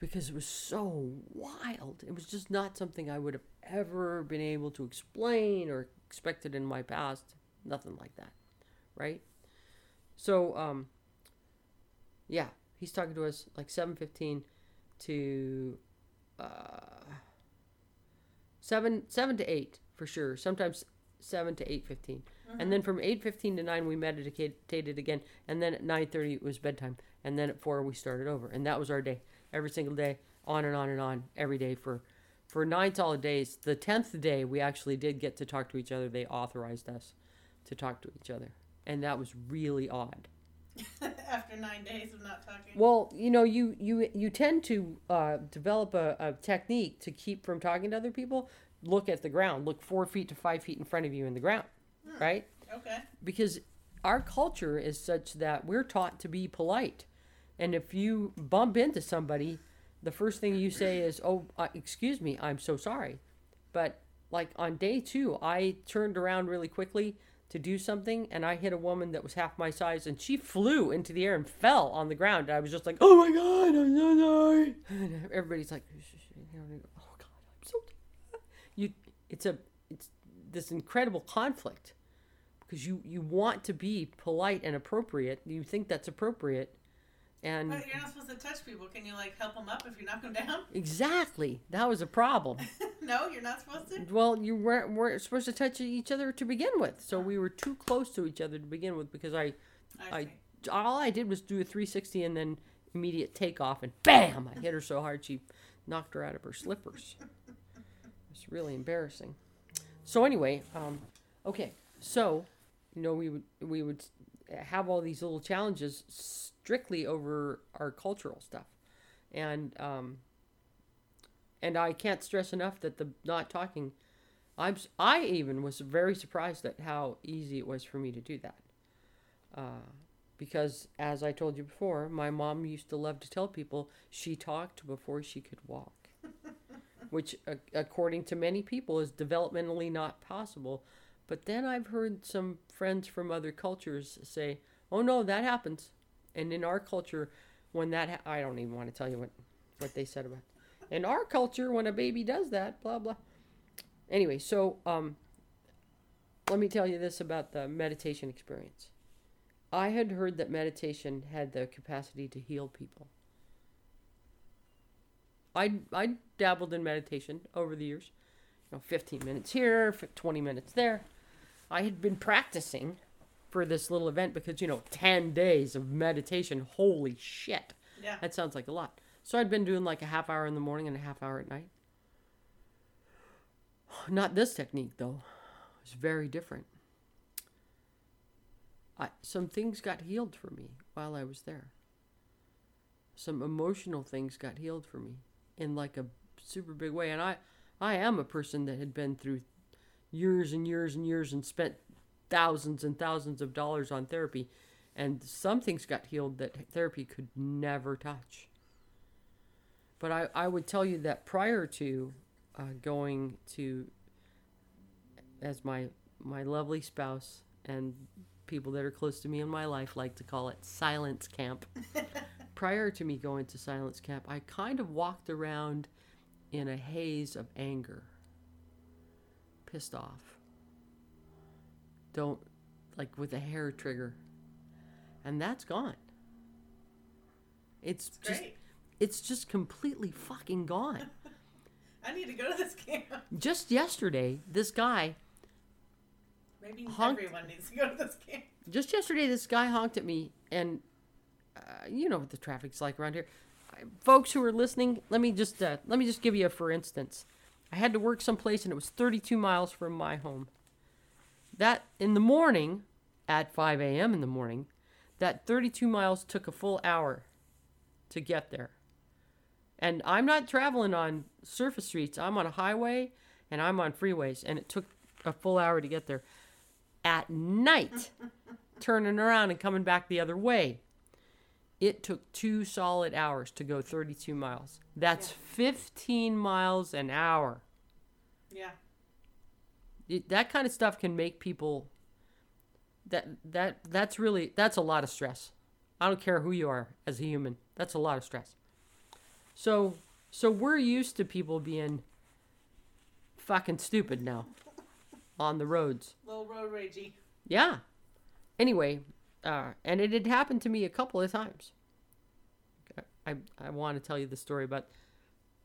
because it was so wild. It was just not something I would have ever been able to explain or expected in my past. Nothing like that, right? So, um, yeah. He's talking to us like seven fifteen to uh, seven seven to eight for sure. Sometimes seven to eight fifteen. Mm-hmm. And then from eight fifteen to nine we meditated again. And then at nine thirty it was bedtime. And then at four we started over. And that was our day. Every single day, on and on and on, every day for, for nine solid days. The tenth day we actually did get to talk to each other. They authorized us to talk to each other. And that was really odd. After nine days of not talking. Well, you know, you you, you tend to uh, develop a, a technique to keep from talking to other people. Look at the ground. Look four feet to five feet in front of you in the ground, hmm. right? Okay. Because our culture is such that we're taught to be polite. And if you bump into somebody, the first thing you say is, oh, uh, excuse me, I'm so sorry. But like on day two, I turned around really quickly to do something, and I hit a woman that was half my size, and she flew into the air and fell on the ground. And I was just like, oh my God, I'm so sorry. And everybody's like, oh God, I'm so sorry. You, it's a, it's this incredible conflict because you, you want to be polite and appropriate. You think that's appropriate. And but you're not supposed to touch people. Can you, like, help them up if you knock them down? Exactly. That was a problem. No, you're not supposed to? Well, you weren't, weren't supposed to touch each other to begin with. So we were too close to each other to begin with because I, I, I all I did was do a three sixty and then immediate takeoff, and bam! I hit her so hard she knocked her out of her slippers. It's really embarrassing. So anyway, um, okay. So, you know, we would we would have all these little challenges strictly over our cultural stuff. And um, and I can't stress enough that the not talking, I'm, I even was very surprised at how easy it was for me to do that. Uh, Because as I told you before, my mom used to love to tell people she talked before she could walk, which uh, according to many people is developmentally not possible. But then I've heard some friends from other cultures say, oh no, that happens. And in our culture, when that, ha- I don't even want to tell you what, what they said about it. In our culture, when a baby does that, blah, blah. Anyway, so um, let me tell you this about the meditation experience. I had heard that meditation had the capacity to heal people. I I dabbled in meditation over the years. You know, fifteen minutes here, twenty minutes there. I had been practicing for this little event because, you know, ten days of meditation, holy shit. Yeah. That sounds like a lot. So I'd been doing like a half hour in the morning and a half hour at night. Not this technique, though. It's very different. I, some things got healed for me while I was there. Some emotional things got healed for me in like a super big way. And I, I am a person that had been through years and years and years and spent thousands and thousands of dollars on therapy. And some things got healed that therapy could never touch. But I, I would tell you that prior to uh, going to, as my my lovely spouse and people that are close to me in my life like to call it, silence camp. Prior to me going to silence camp, I kind of walked around in a haze of anger. Pissed off. Don't, like with a hair trigger. And that's gone. It's, it's just, great. It's just completely fucking gone. I need to go to this camp. Just yesterday, this guy... Maybe honked. Everyone needs to go to this camp. Just yesterday, this guy honked at me, and uh, you know what the traffic's like around here. I, folks who are listening, let me just uh, let me just give you a for instance. I had to work someplace, and it was thirty-two miles from my home. That in the morning, at five a.m. in the morning, that thirty-two miles took a full hour to get there. And I'm not traveling on surface streets. I'm on a highway, and I'm on freeways, and it took a full hour to get there. At night, turning around and coming back the other way, it took two solid hours to go thirty-two miles. That's yeah. fifteen miles an hour. Yeah. It, that kind of stuff can make people, that that that's really, that's a lot of stress. I don't care who you are as a human. That's a lot of stress. So, so we're used to people being fucking stupid now. On the roads. Little road ragey. Yeah. Anyway, uh, and it had happened to me a couple of times. I I want to tell you the story about,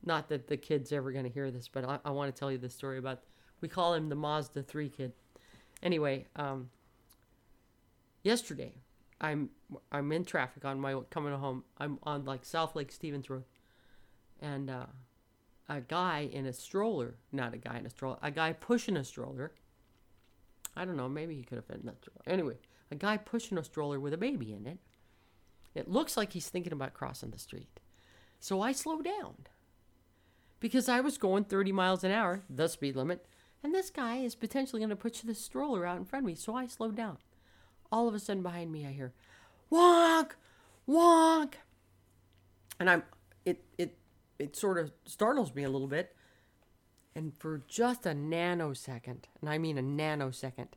not that the kid's ever going to hear this, but I, I want to tell you the story about, we call him the Mazda three kid. Anyway, um, yesterday, I'm I'm in traffic on my coming home. I'm on like South Lake Stevens Road. And uh, a guy in a stroller, not a guy in a stroller, a guy pushing a stroller. I don't know, maybe he could have been in that stroller. Anyway, a guy pushing a stroller with a baby in it. It looks like he's thinking about crossing the street. So I slow down because I was going thirty miles an hour, the speed limit, and this guy is potentially going to push this stroller out in front of me. So I slow down. All of a sudden behind me, I hear, wonk, wonk. And I'm, it, it, It sort of startles me a little bit. And for just a nanosecond, and I mean a nanosecond,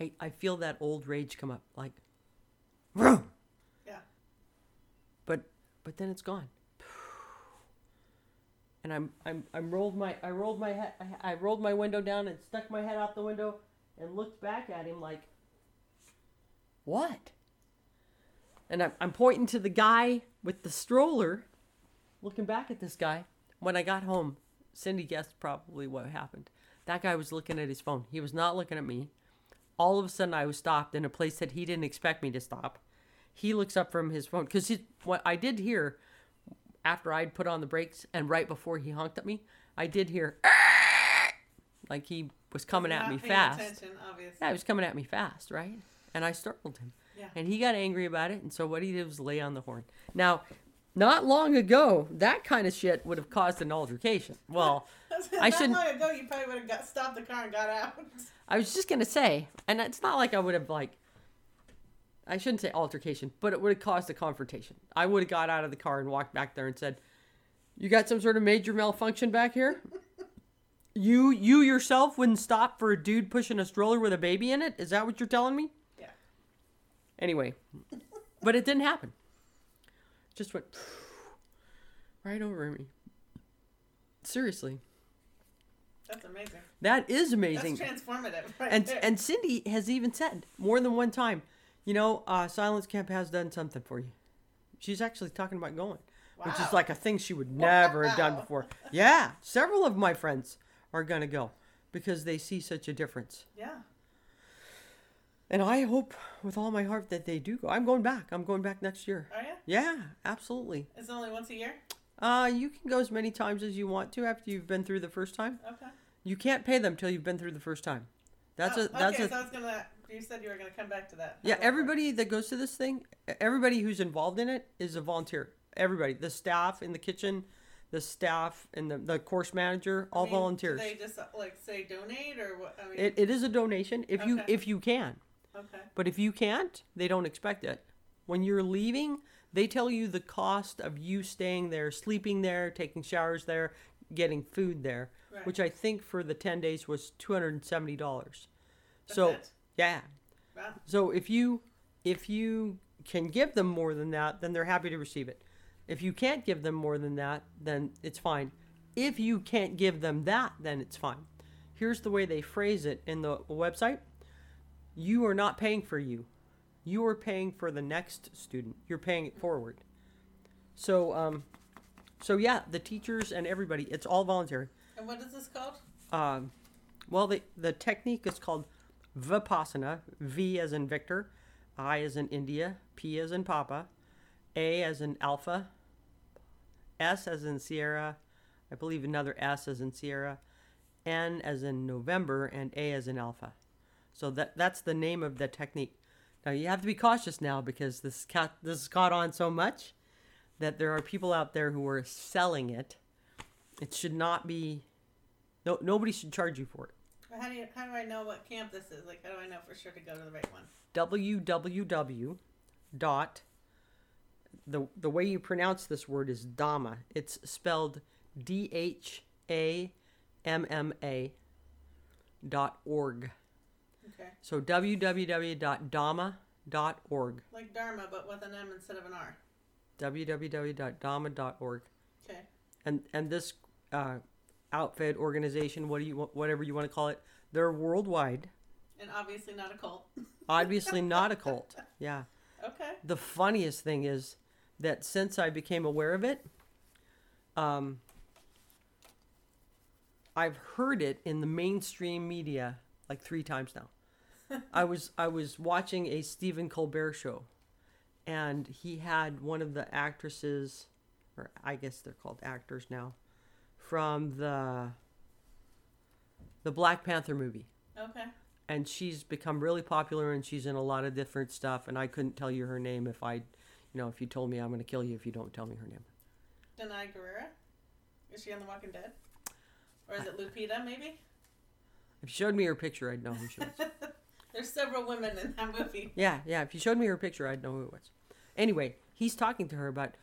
I, I feel that old rage come up, like, vroom. Yeah. But but then it's gone. And I'm I'm I'm rolled my I rolled my head I, I rolled my window down and stuck my head out the window and looked back at him like, what? And I'm I'm pointing to the guy with the stroller. Looking back at this guy, when I got home, Cindy guessed probably what happened. That guy was looking at his phone. He was not looking at me. All of a sudden, I was stopped in a place that he didn't expect me to stop. He looks up from his phone. Because what I did hear, after I'd put on the brakes and right before he honked at me, I did hear, Aah! Like he was coming at me fast. Yeah, he was coming at me fast, right? And I startled him. Yeah. And he got angry about it. And so what he did was lay on the horn. Now... Not long ago, that kind of shit would have caused an altercation. Well, I shouldn't. Not long ago, you probably would have got, stopped the car and got out. I was just going to say, and it's not like I would have, like, I shouldn't say altercation, but it would have caused a confrontation. I would have got out of the car and walked back there and said, you got some sort of major malfunction back here? You you yourself wouldn't stop for a dude pushing a stroller with a baby in it? Is that what you're telling me? Yeah. Anyway, but it didn't happen. It just went right over me. Seriously. That's amazing. That is amazing. That's transformative. Right and there. And Cindy has even said more than one time, you know, uh, Silence Camp has done something for you. She's actually talking about going, wow. which is like a thing she would never wow. have done before. Yeah. Several of my friends are going to go because they see such a difference. Yeah. And I hope with all my heart that they do go. I'm going back. I'm going back next year. Are you? Yeah, absolutely. Is it only once a year? Uh, you can go as many times as you want to after you've been through the first time. Okay. You can't pay them till you've been through the first time. That's oh, a that's okay, a, so I was gonna, you said you were going to come back to that. How's yeah, everybody that, that goes to this thing, everybody who's involved in it is a volunteer. Everybody, the staff in the kitchen, the staff and the, the course manager, all I mean, volunteers. Do they just like say donate or what? I mean, it, it is a donation if okay. you if you can. Okay. But if you can't, they don't expect it. When you're leaving, they tell you the cost of you staying there, sleeping there, taking showers there, getting food there, right. which I think for the ten days was two hundred seventy dollars. That's so, it? yeah. Wow. So if you if you can give them more than that, then they're happy to receive it. If you can't give them more than that, then it's fine. If you can't give them that, then it's fine. Here's the way they phrase it in the website. You are not paying for you. You are paying for the next student. You're paying it forward. So, um, so yeah, the teachers and everybody, it's all voluntary. And what is this called? Um, well, the, the technique is called Vipassana. V as in Victor, I as in India, P as in Papa, A as in Alpha, S as in Sierra, I believe another S as in Sierra, N as in November, and A as in Alpha. So that that's the name of the technique. Now, you have to be cautious now because this ca- this has caught on so much that there are people out there who are selling it. It should not be... No, nobody should charge you for it. How do you, how do I know what camp this is? Like, how do I know for sure to go to the right one? www dot... The, the way you pronounce this word is Dhamma. It's spelled D H A M M A dot org. Okay. So www dot dhamma dot org. Like Dharma, but with an M instead of an R. www dot dhamma dot org. Okay. And and this uh, outfit, organization, what do you whatever you want to call it, they're worldwide. And obviously not a cult. Obviously not a cult. Yeah. Okay. The funniest thing is that since I became aware of it, um, I've heard it in the mainstream media like three times now. I was I was watching a Stephen Colbert show, and he had one of the actresses, or I guess they're called actors now, from the the Black Panther movie. Okay. And she's become really popular, and she's in a lot of different stuff. And I couldn't tell you her name if I, you know, if you told me, I'm going to kill you if you don't tell me her name. Danai Gurira? Is she on The Walking Dead? Or is it Lupita, maybe? If you showed me her picture, I'd know who she was. There's several women in that movie. Yeah, yeah. If you showed me her picture, I'd know who it was. Anyway, he's talking to her about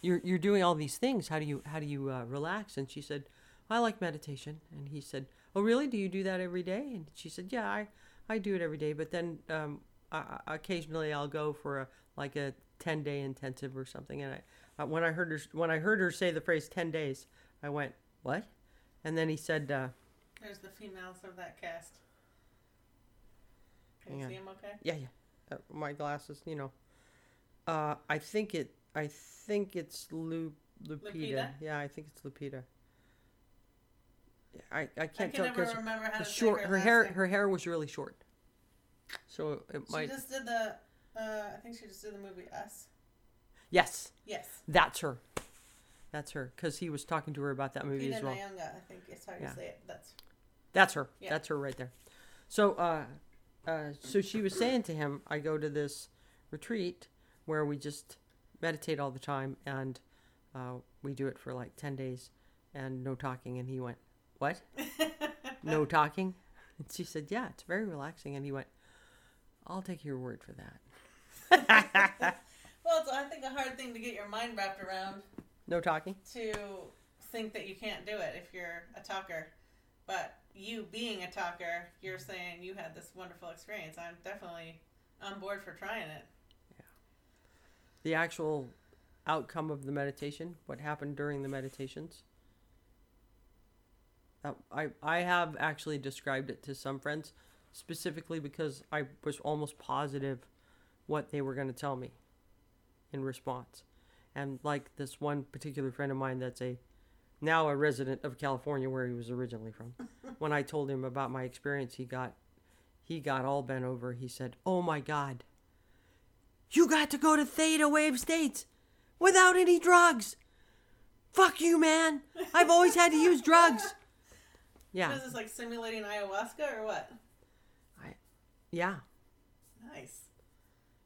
you're you're doing all these things. How do you how do you uh, relax? And she said, I like meditation. And he said, oh really? Do you do that every day? And she said, yeah, I, I do it every day. But then um, I, occasionally I'll go for a, like a ten day intensive or something. And I uh, when I heard her when I heard her say the phrase ten days, I went what? And then he said. Uh, There's the females of that cast. Can you see them okay? Yeah, yeah. Uh, my glasses, you know. Uh, I think it. I think it's Lu- Lupita. Lupita. Yeah, I think it's Lupita. Yeah, I I can't I can tell because remember how to short. Her, her hair. Her hair was really short. So it she might. She just did the. Uh, I think she just did the movie Us. Yes. Yes. That's her. That's her because he was talking to her about that movie Lupita as well. Nyong'o, I think it's how you yeah. say it. That's. That's her. Yeah. That's her right there. So, uh, uh, so she was saying to him, I go to this retreat where we just meditate all the time and uh, we do it for like ten days and no talking. And he went, what? No talking? And she said, yeah, it's very relaxing. And he went, I'll take your word for that. Well, it's, I think, a hard thing to get your mind wrapped around. No talking? To think that you can't do it if you're a talker. But you being a talker, you're saying you had this wonderful experience. I'm definitely on board for trying it. Yeah. The actual outcome of the meditation, what happened during the meditations. Uh, I, I have actually described it to some friends, specifically because I was almost positive what they were going to tell me in response. And like this one particular friend of mine that's a now a resident of California, where he was originally from. When I told him about my experience, he got he got all bent over. He said, "Oh my God, you got to go to theta wave states without any drugs. Fuck you, man. I've always had to use drugs." Yeah. What is this, like simulating ayahuasca or what? I, yeah. Nice.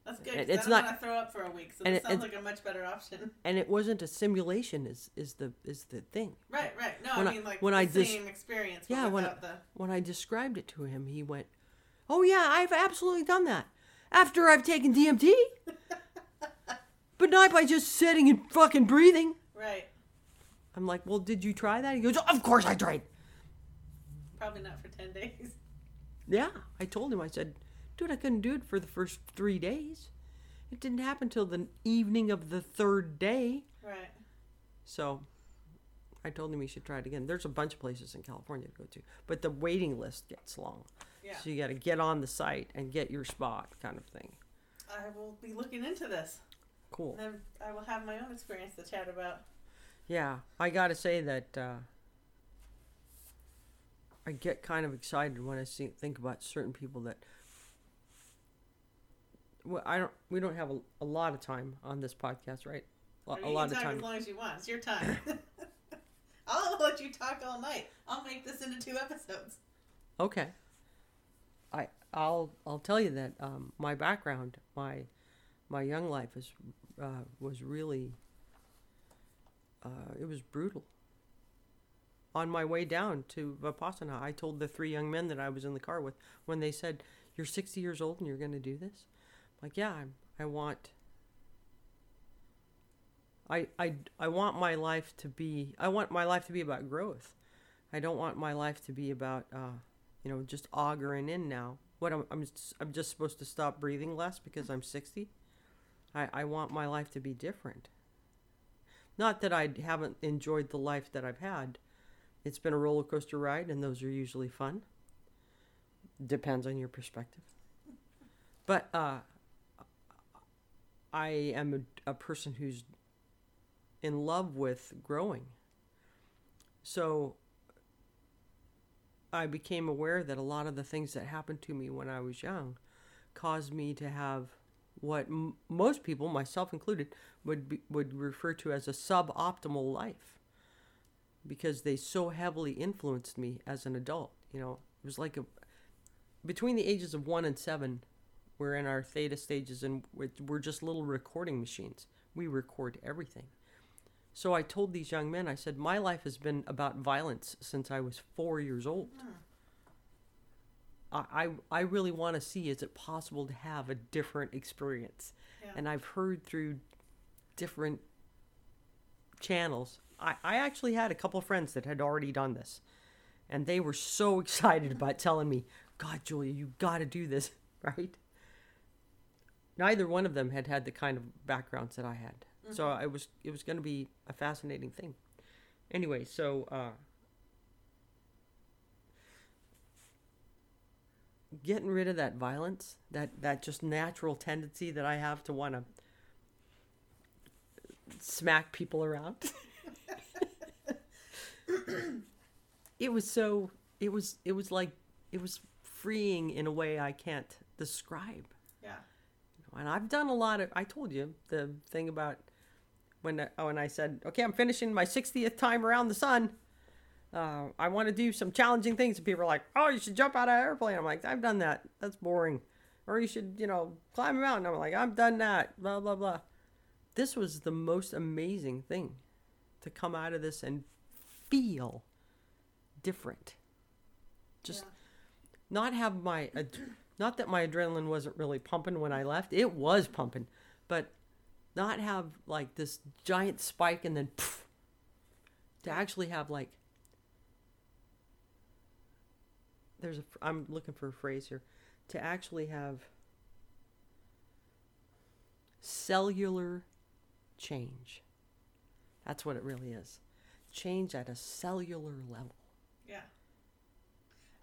That's good, because I don't want to throw up for a week, so it sounds like a much better option. And it wasn't a simulation is, is the is the thing. Right, right. No, when I mean, like, I, the same des- experience. Yeah, when I, the... when I described it to him, he went, "Oh, yeah, I've absolutely done that. After I've taken D M T, but not by just sitting and fucking breathing." Right. I'm like, "Well, did you try that?" He goes, "Of course I tried." Probably not for ten days. Yeah, I told him, I said... Dude, I couldn't do it for the first three days. It didn't happen till the evening of the third day. Right. So I told him we should try it again. There's a bunch of places in California to go to, but the waiting list gets long. Yeah. So you got to get on the site and get your spot kind of thing. I will be looking into this. Cool. And then I will have my own experience to chat about. Yeah. I got to say that uh, I get kind of excited when I see, think about certain people that... Well, I don't. We don't have a, a lot of time on this podcast, right? A, a lot of time. As long as you want, it's your time. I'll let you talk all night. I'll make this into two episodes. Okay. I I'll I'll tell you that um, my background, my my young life is uh, was really uh, it was brutal. On my way down to Vipassana, I told the three young men that I was in the car with when they said, "You're sixty years old and you're going to do this." Like, yeah, I'm, I want, I, I, I want my life to be, I want my life to be about growth. I don't want my life to be about, uh, you know, just auguring in now. What I'm, I'm just, I'm just supposed to stop breathing less because I'm sixty. I, I want my life to be different. Not that I haven't enjoyed the life that I've had. It's been a roller coaster ride, and those are usually fun. Depends on your perspective. But, uh, I am a, a person who's in love with growing. So I became aware that a lot of the things that happened to me when I was young caused me to have what m- most people, myself included, would be, would refer to as a suboptimal life, because they so heavily influenced me as an adult. You know, it was like a, between the ages of one and seven, we're in our theta stages, and we're just little recording machines. We record everything. So I told these young men, I said, my life has been about violence since I was four years old. Mm. I, I I really want to see, is it possible to have a different experience? Yeah. And I've heard through different channels. I, I actually had a couple friends that had already done this, and they were so excited about telling me, God, Julia, you got to do this, right? Neither one of them had had the kind of backgrounds that I had. Mm-hmm. So I was, it was going to be a fascinating thing. Anyway, so uh, getting rid of that violence, that, that just natural tendency that I have to want to smack people around. It was so, it was, it was like, it was freeing in a way I can't describe. Yeah. And I've done a lot of, I told you the thing about when, oh, and I said, okay, I'm finishing my sixtieth time around the sun. Uh, I want to do some challenging things. And people are like, oh, you should jump out of an airplane. I'm like, I've done that. That's boring. Or you should, you know, climb a mountain. I'm like, I've done that. Blah, blah, blah. This was the most amazing thing, to come out of this and feel different. Just yeah. Not have my... Ad- Not that my adrenaline wasn't really pumping when I left. It was pumping, but not have like this giant spike and then poof, to actually have like, there's a, I'm looking for a phrase here, to actually have cellular change. That's what it really is. Change at a cellular level. Yeah.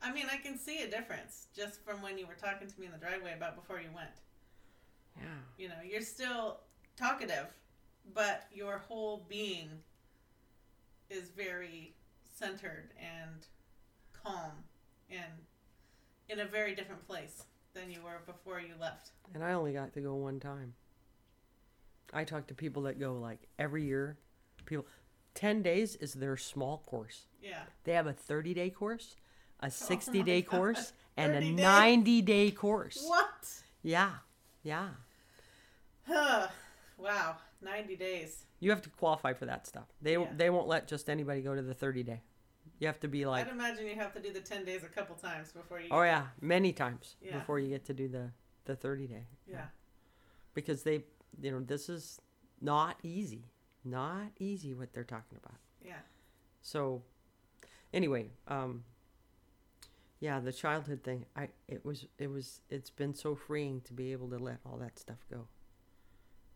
I mean, I can see a difference just from when you were talking to me in the driveway about before you went. Yeah. You know, you're still talkative, but your whole being is very centered and calm and in a very different place than you were before you left. And I only got to go one time. I talk to people that go like every year. People, ten days is their small course. Yeah. They have a thirty-day course, a sixty-day oh course, and a ninety-day course. What? Yeah. Yeah. Huh. Wow. ninety days. You have to qualify for that stuff. They yeah. they won't let just anybody go to the thirty-day. You have to be like... I'd imagine you have to do the ten days a couple times before you... Oh, yeah. Many times yeah. before you get to do the, the thirty-day. Yeah. yeah. Because they... You know, this is not easy. Not easy what they're talking about. Yeah. So, anyway, um, yeah, the childhood thing. I it was it was it's been so freeing to be able to let all that stuff go.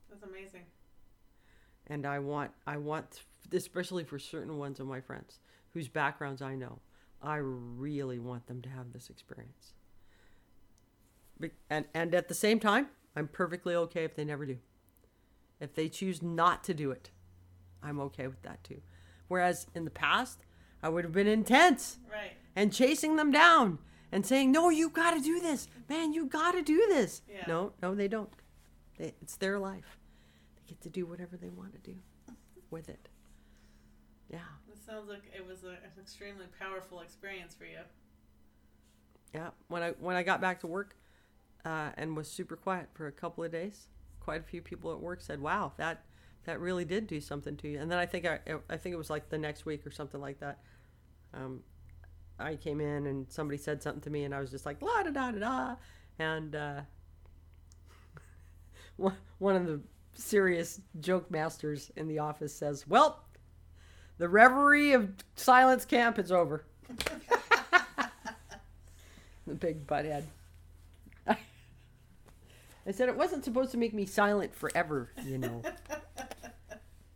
That's amazing. And I want I want especially for certain ones of my friends whose backgrounds I know, I really want them to have this experience. And and at the same time, I'm perfectly okay if they never do. If they choose not to do it, I'm okay with that too. Whereas in the past, I would have been intense. Right. And chasing them down and saying, no, you got to do this. Man, you got to do this. Yeah. No, no, they don't. They, it's their life. They get to do whatever they want to do with it. Yeah. It sounds like it was a, an extremely powerful experience for you. Yeah. When I, when I got back to work, Uh, and was super quiet for a couple of days. Quite a few people at work said, "Wow, that that really did do something to you." And then I think I I think it was like the next week or something like that. Um, I came in and somebody said something to me, and I was just like, "La da da da da," and uh, one one of the serious joke masters in the office says, "Well, the reverie of silence camp is over." The big butthead. I said, it wasn't supposed to make me silent forever, you know.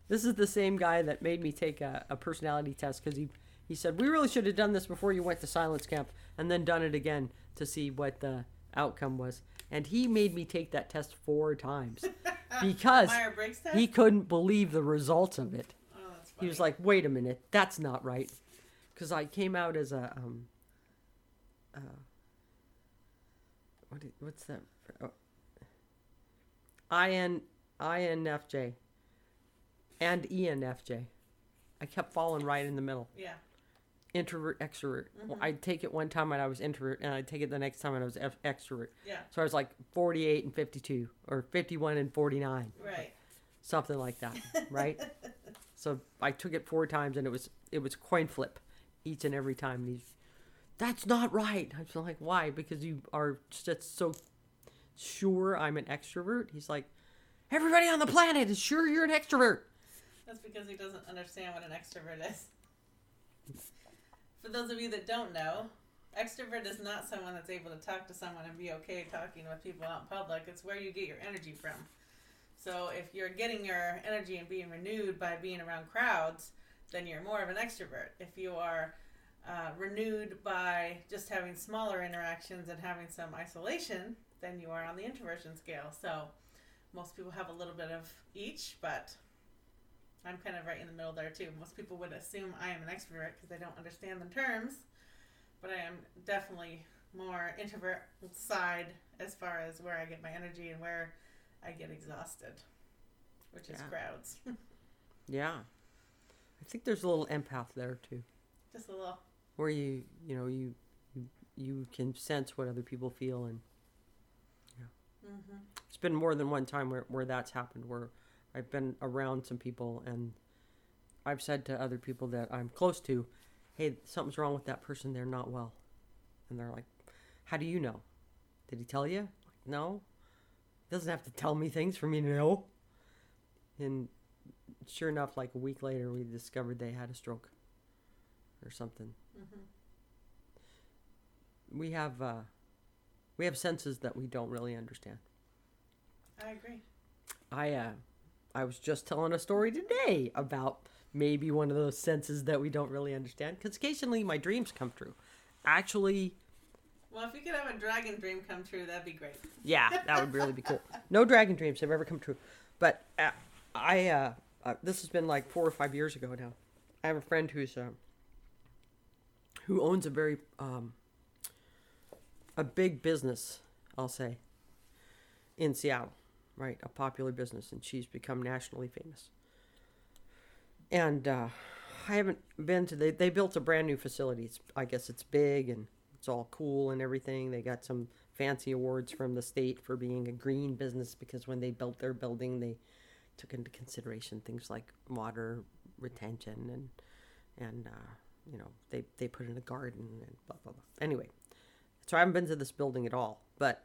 This is the same guy that made me take a, a personality test because he, he said, we really should have done this before you went to silence camp and then done it again to see what the outcome was. And he made me take that test four times because he couldn't believe the results of it. Oh, that's funny. He was like, wait a minute, that's not right. Because I came out as a... um, uh, what did, what's that... Oh. I N F J and E N F J. I kept falling right in the middle. Yeah. Introvert, extrovert. Mm-hmm. I'd take it one time and I was introvert, and I'd take it the next time and I was F- extrovert. Yeah. So I was like forty-eight and fifty-two, or fifty-one and forty-nine. Right. Something like that, right? So I took it four times, and it was it was coin flip each and every time. And he's, that's not right. I was like, why? Because you are just so... sure I'm an extrovert. He's like, everybody on the planet is sure you're an extrovert. That's because he doesn't understand what an extrovert is. For those of you that don't know, extrovert is not someone that's able to talk to someone and be okay talking with people out in public. It's where you get your energy from. So if you're getting your energy and being renewed by being around crowds, then you're more of an extrovert. If you are uh, renewed by just having smaller interactions and having some isolation, then you are on the introversion scale. So most people have a little bit of each, but I'm kind of right in the middle there too. Most people would assume I am an extrovert because they don't understand the terms, but I am definitely more introvert side as far as where I get my energy and where I get exhausted, which yeah. is crowds. Yeah. I think there's a little empath there too. Just a little. Where you, you know, you, you, you can sense what other people feel and mm-hmm. It's been more than one time where, where that's happened, where I've been around some people and I've said to other people that I'm close to, hey, something's wrong with that person. They're not well. And they're like, how do you know? Did he tell you? No. He doesn't have to tell me things for me to know. And sure enough, like a week later, we discovered they had a stroke or something. Mm-hmm. We have uh, we have senses that we don't really understand. I agree. I uh, I was just telling a story today about maybe one of those senses that we don't really understand. Because occasionally my dreams come true. Actually... Well, if you could have a dragon dream come true, that'd be great. Yeah, that would really be cool. No dragon dreams have ever come true. But uh, I... Uh, uh, this has been like four or five years ago now. I have a friend who's... Uh, who owns a very... Um, a big business, I'll say. In Seattle. Right? A popular business. And she's become nationally famous. And uh, I haven't been to... They, they built a brand new facility. It's, I guess it's big and it's all cool and everything. They got some fancy awards from the state for being a green business because when they built their building, they took into consideration things like water retention and, and uh, you know, they, they put in a garden and blah, blah, blah. Anyway, so I haven't been to this building at all. But,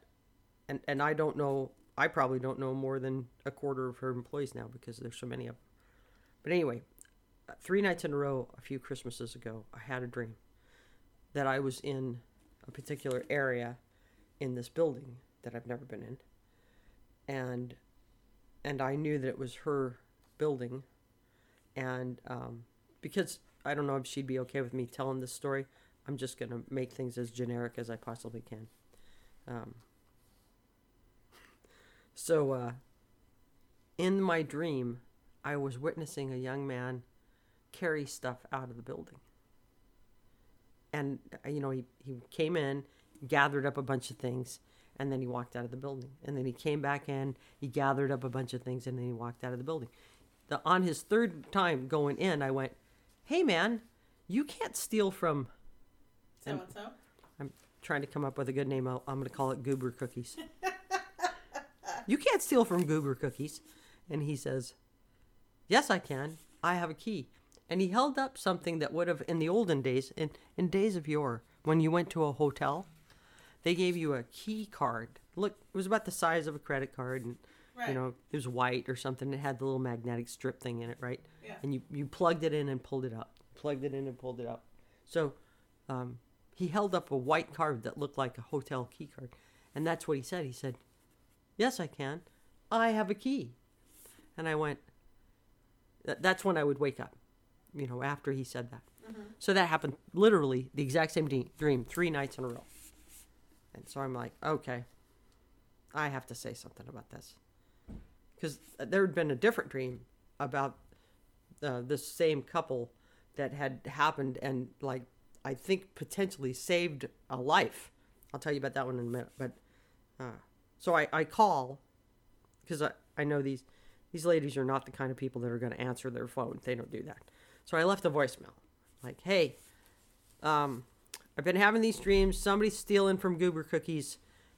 and, and I don't know... I probably don't know more than a quarter of her employees now because there's so many of them. But anyway... Three nights in a row, a few Christmases ago, I had a dream that I was in a particular area in this building that I've never been in. And and I knew that it was her building. And um, because I don't know if she'd be okay with me telling this story, I'm just going to make things as generic as I possibly can. Um, so uh, in my dream, I was witnessing a young man carry stuff out of the building. And, you know, he, he came in, gathered up a bunch of things, and then he walked out of the building. And then he came back in, he gathered up a bunch of things, and then he walked out of the building. The, on his third time going in, I went, hey, man, you can't steal from... So-and-so? I'm trying to come up with a good name. I'll, I'm going to call it Goober Cookies. You can't steal from Goober Cookies. And he says, yes, I can. I have a key. And he held up something that would have, in the olden days, in, in days of yore, when you went to a hotel, they gave you a key card. Look, it was about the size of a credit card, and right. You know, it was white or something. It had the little magnetic strip thing in it, right? Yeah. And you, you plugged it in and pulled it up. Plugged it in and pulled it up. So um, he held up a white card that looked like a hotel key card. And that's what he said. He said, yes, I can. I have a key. And I went, that, that's when I would wake up. You know, after he said that. Mm-hmm. So that happened literally the exact same de- dream, three nights in a row. And so I'm like, okay, I have to say something about this. Because there had been a different dream about uh, this same couple that had happened and, like, I think potentially saved a life. I'll tell you about that one in a minute. But uh, so I, I call, because I, I know these, these ladies are not the kind of people that are going to answer their phone. They don't do that. So I left a voicemail, like, hey, um, I've been having these dreams. Somebody's stealing from Goober Cookies,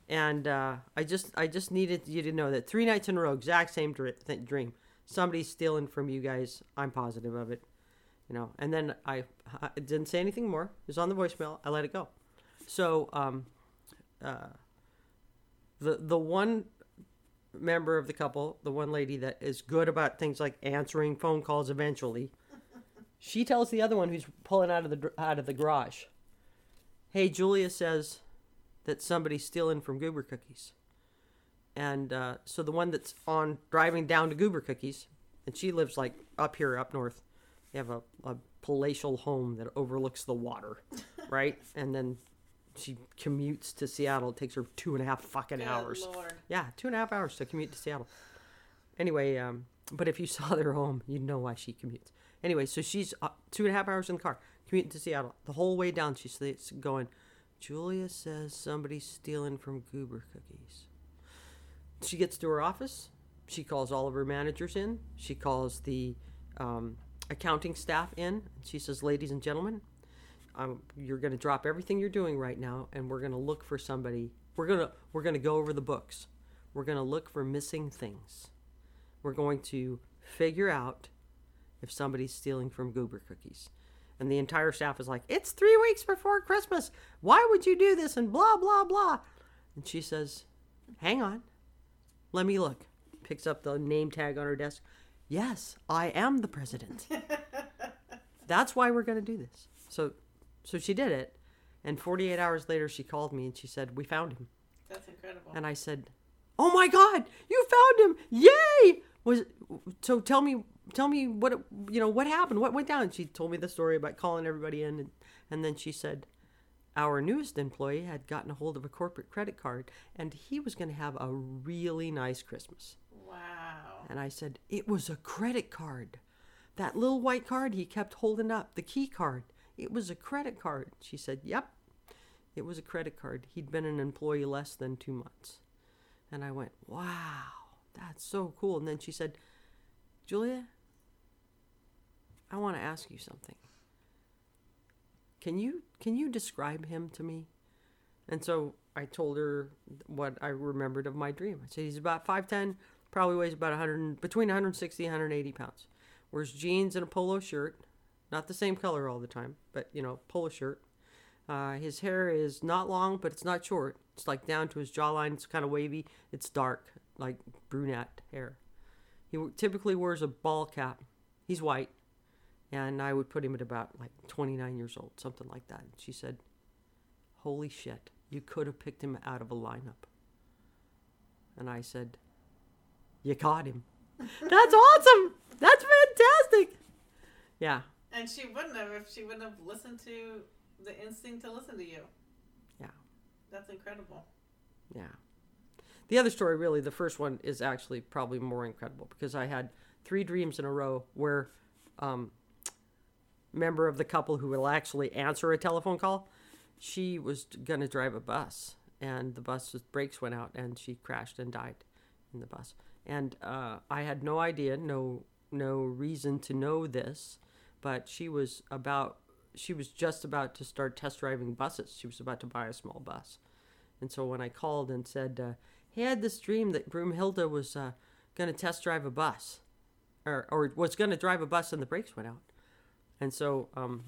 and uh, I just I just needed you to know that three nights in a row, exact same dream. Somebody's stealing from you guys. I'm positive of it, you know. And then I, I didn't say anything more. It was on the voicemail. I let it go. So um, uh, the the one member of the couple, the one lady that is good about things like answering phone calls eventually. She tells the other one who's pulling out of the out of the garage, hey, Julia says that somebody's stealing from Goober Cookies. And uh, so the one that's on driving down to Goober Cookies, and she lives like up here, up north. They have a, a palatial home that overlooks the water, right? And then she commutes to Seattle. It takes her two and a half fucking Good hours. Lord. Yeah, two and a half hours to commute to Seattle. Anyway, um, but if you saw their home, you'd know why she commutes. Anyway, so she's uh, two and a half hours in the car, commuting to Seattle. The whole way down, she's going, Julia says somebody's stealing from Goober Cookies. She gets to her office. She calls all of her managers in. She calls the um, accounting staff in. She says, ladies and gentlemen, um, you're going to drop everything you're doing right now, and we're going to look for somebody. We're going to we're going to go over the books. We're going to look for missing things. We're going to figure out if somebody's stealing from Goober Cookies. And the entire staff is like, it's three weeks before Christmas. Why would you do this? And blah, blah, blah. And she says, hang on, let me look. Picks up the name tag on her desk. Yes, I am the president. That's why we're going to do this. So so she did it. And forty-eight hours later, she called me and she said, we found him. That's incredible. And I said, oh my God, you found him. Yay. Was So tell me, tell me what, you know, what happened? What went down? And she told me the story about calling everybody in. And, and then she said, our newest employee had gotten a hold of a corporate credit card and he was going to have a really nice Christmas. Wow. And I said, it was a credit card. That little white card he kept holding up, the key card. It was a credit card. She said, yep, it was a credit card. He'd been an employee less than two months. And I went, wow, that's so cool. And then she said, Julia, I want to ask you something. Can you can you describe him to me? And so I told her what I remembered of my dream. I said, he's about five ten, probably weighs about one hundred, between one hundred sixty and one hundred eighty pounds. Wears jeans and a polo shirt. Not the same color all the time, but, you know, polo shirt. Uh, his hair is not long, but it's not short. It's like down to his jawline. It's kind of wavy. It's dark, like brunette hair. He typically wears a ball cap. He's white. And I would put him at about like twenty-nine years old, something like that. And she said, holy shit, you could have picked him out of a lineup. And I said, you caught him. That's awesome. That's fantastic. Yeah. And she wouldn't have if she wouldn't have listened to the instinct to listen to you. Yeah. That's incredible. Yeah. The other story, really, the first one is actually probably more incredible because I had three dreams in a row where um, member of the couple who will actually answer a telephone call, she was going to drive a bus and the bus's brakes went out and she crashed and died in the bus. And uh, I had no idea, no no reason to know this. But she was about, she was just about to start test driving buses. She was about to buy a small bus. And so when I called and said, uh, hey, I had this dream that Broomhilda was uh, going to test drive a bus. Or, or was going to drive a bus and the brakes went out. And so um,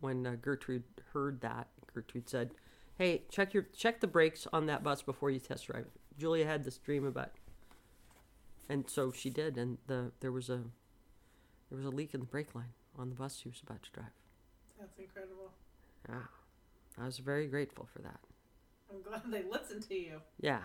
when uh, Gertrude heard that, Gertrude said, hey, check your check the brakes on that bus before you test drive it. Julia had this dream about it. And so she did. And the there was a there was a leak in the brake line on the bus she was about to drive. That's incredible. Yeah. I was very grateful for that. I'm glad they listened to you. Yeah.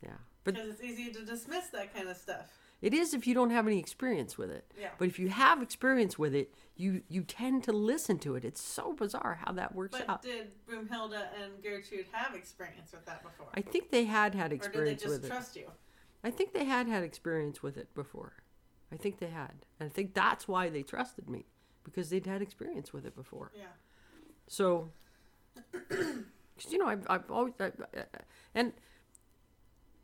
Yeah. Because it's easy to dismiss that kind of stuff. It is if you don't have any experience with it. Yeah. But if you have experience with it, you, you tend to listen to it. It's so bizarre how that works but out. But did Broomhilda and Gertrude have experience with that before? I think they had had experience with it. Or did they just trust you? I think they had had experience with it before. I think they had. And I think that's why they trusted me. Because they'd had experience with it before. Yeah. So, cause, you know, I've, I've always, I, I, and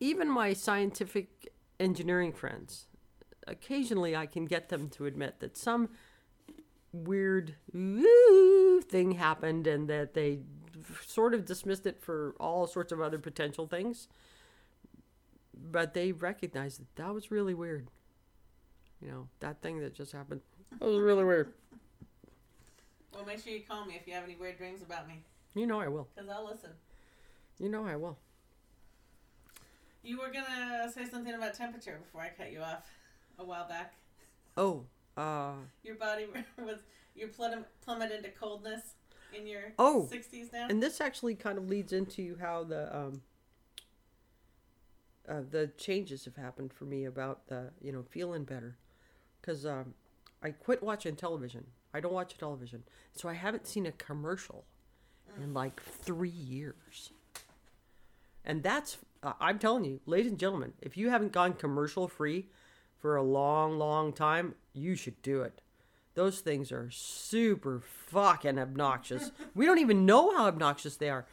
even my scientific engineering friends, occasionally I can get them to admit that some weird woo thing happened and that they sort of dismissed it for all sorts of other potential things. But they recognized that that was really weird. You know, that thing that just happened. That was really weird. Well, make sure you call me if you have any weird dreams about me. You know I will. Because I'll listen. You know I will. You were going to say something about temperature before I cut you off a while back. Oh. Uh, your body was, you plummeted into coldness in your oh, sixties now. And this actually kind of leads into how the um, uh, the changes have happened for me about the, you know, feeling better. Because, um, I quit watching television. I don't watch television. So I haven't seen a commercial in like three years. And that's, uh, I'm telling you, ladies and gentlemen, if you haven't gone commercial free for a long, long time, you should do it. Those things are super fucking obnoxious. We don't even know how obnoxious they are.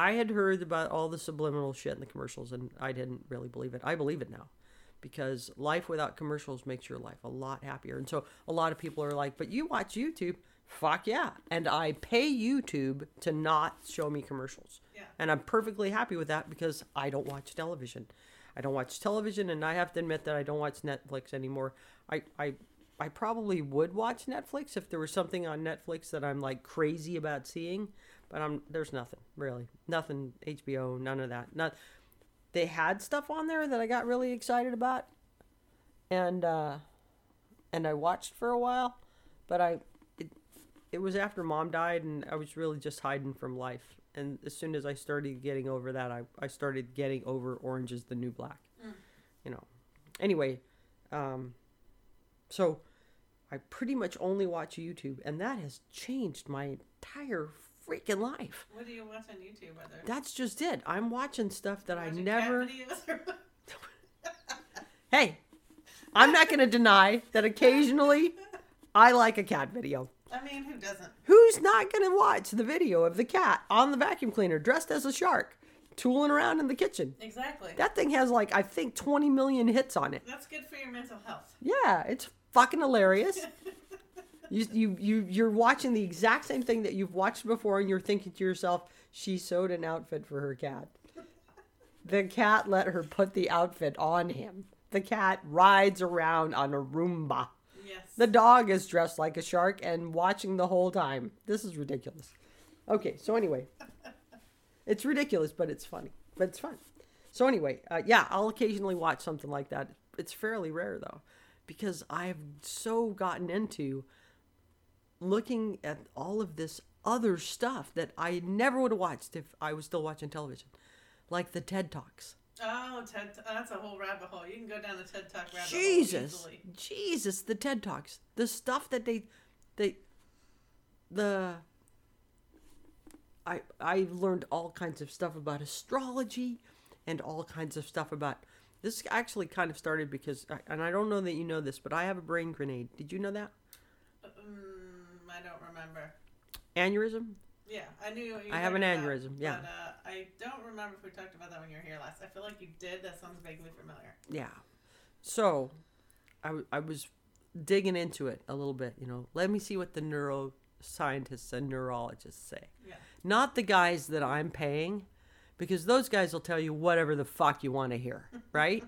I had heard about all the subliminal shit in the commercials and I didn't really believe it. I believe it now. Because life without commercials makes your life a lot happier. And so a lot of people are like, but you watch YouTube. Fuck yeah. And I pay YouTube to not show me commercials. Yeah. And I'm perfectly happy with that because I don't watch television. I don't watch television. And I have to admit that I don't watch Netflix anymore. I, I, I probably would watch Netflix if there was something on Netflix that I'm like crazy about seeing. but I'm there's nothing really, nothing H B O, none of that. Not they had stuff on there that I got really excited about, and uh, and I watched for a while, but I it, it was after Mom died, and I was really just hiding from life. And as soon as I started getting over that, I, I started getting over Orange is the New Black, mm. you know. Anyway, um, so I pretty much only watch YouTube, and that has changed my entire freaking life. What do you watch on YouTube, Heather? That's just it. I'm watching stuff that I never... Or... Hey, I'm not going to deny that occasionally I like a cat video. I mean, who doesn't? Who's not going to watch the video of the cat on the vacuum cleaner dressed as a shark, tooling around in the kitchen? Exactly. That thing has like, I think, twenty million hits on it. That's good for your mental health. Yeah, it's fucking hilarious. you, you, you, you're watching the exact same thing that you've watched before, and you're thinking to yourself, she sewed an outfit for her cat. The cat let her put the outfit on him. The cat rides around on a Roomba. Yes. The dog is dressed like a shark and watching the whole time. This is ridiculous. Okay, so anyway, it's ridiculous, but it's funny. But it's fun. So anyway, uh, yeah, I'll occasionally watch something like that. It's fairly rare, though, because I've so gotten into looking at all of this other stuff that I never would have watched if I was still watching television, like the TED Talks. Oh, TED! That's a whole rabbit hole. You can go down the TED Talk rabbit Jesus. hole easily. Jesus, the TED Talks, the stuff that they, they, the. I I learned all kinds of stuff about astrology, and all kinds of stuff about. This actually kind of started because, and I don't know that you know this, but I have a brain grenade. Did you know that? Um, I don't remember. Aneurysm. Yeah, I knew you I have an aneurysm, about, yeah. But uh, I don't remember if we talked about that when you were here last. I feel like you did. That sounds vaguely familiar. Yeah. So, I, I was digging into it a little bit, you know. Let me see what the neuroscientists and neurologists say. Yeah. Not the guys that I'm paying, because those guys will tell you whatever the fuck you want to hear, right?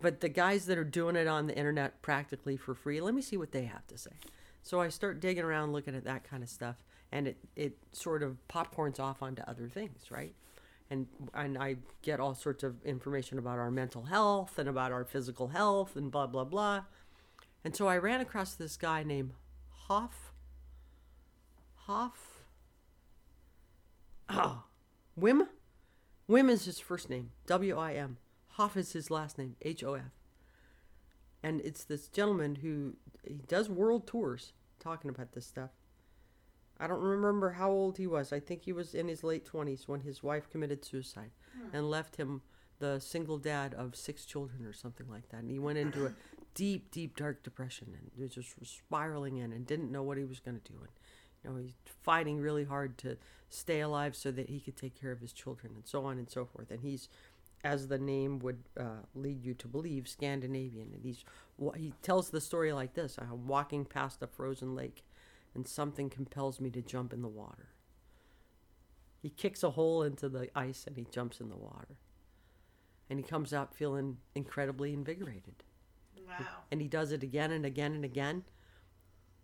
But the guys that are doing it on the internet practically for free, let me see what they have to say. So, I start digging around looking at that kind of stuff. And it, it sort of popcorns off onto other things, right? And and I get all sorts of information about our mental health and about our physical health and blah, blah, blah. And so I ran across this guy named Hof. Hof. Oh, Wim? Wim is his first name, W I M. Hof is his last name, H O F. And it's this gentleman who he does world tours talking about this stuff. I don't remember how old he was. I think he was in his late twenties when his wife committed suicide hmm. and left him the single dad of six children or something like that. And he went into a deep, deep, dark depression and was just spiraling in and didn't know what he was going to do. And you know, he's fighting really hard to stay alive so that he could take care of his children and so on and so forth. And he's, as the name would uh, lead you to believe, Scandinavian. And he's he tells the story like this. I'm walking past a frozen lake, and something compels me to jump in the water. He kicks a hole into the ice and he jumps in the water. And he comes out feeling incredibly invigorated. Wow. And he does it again and again and again.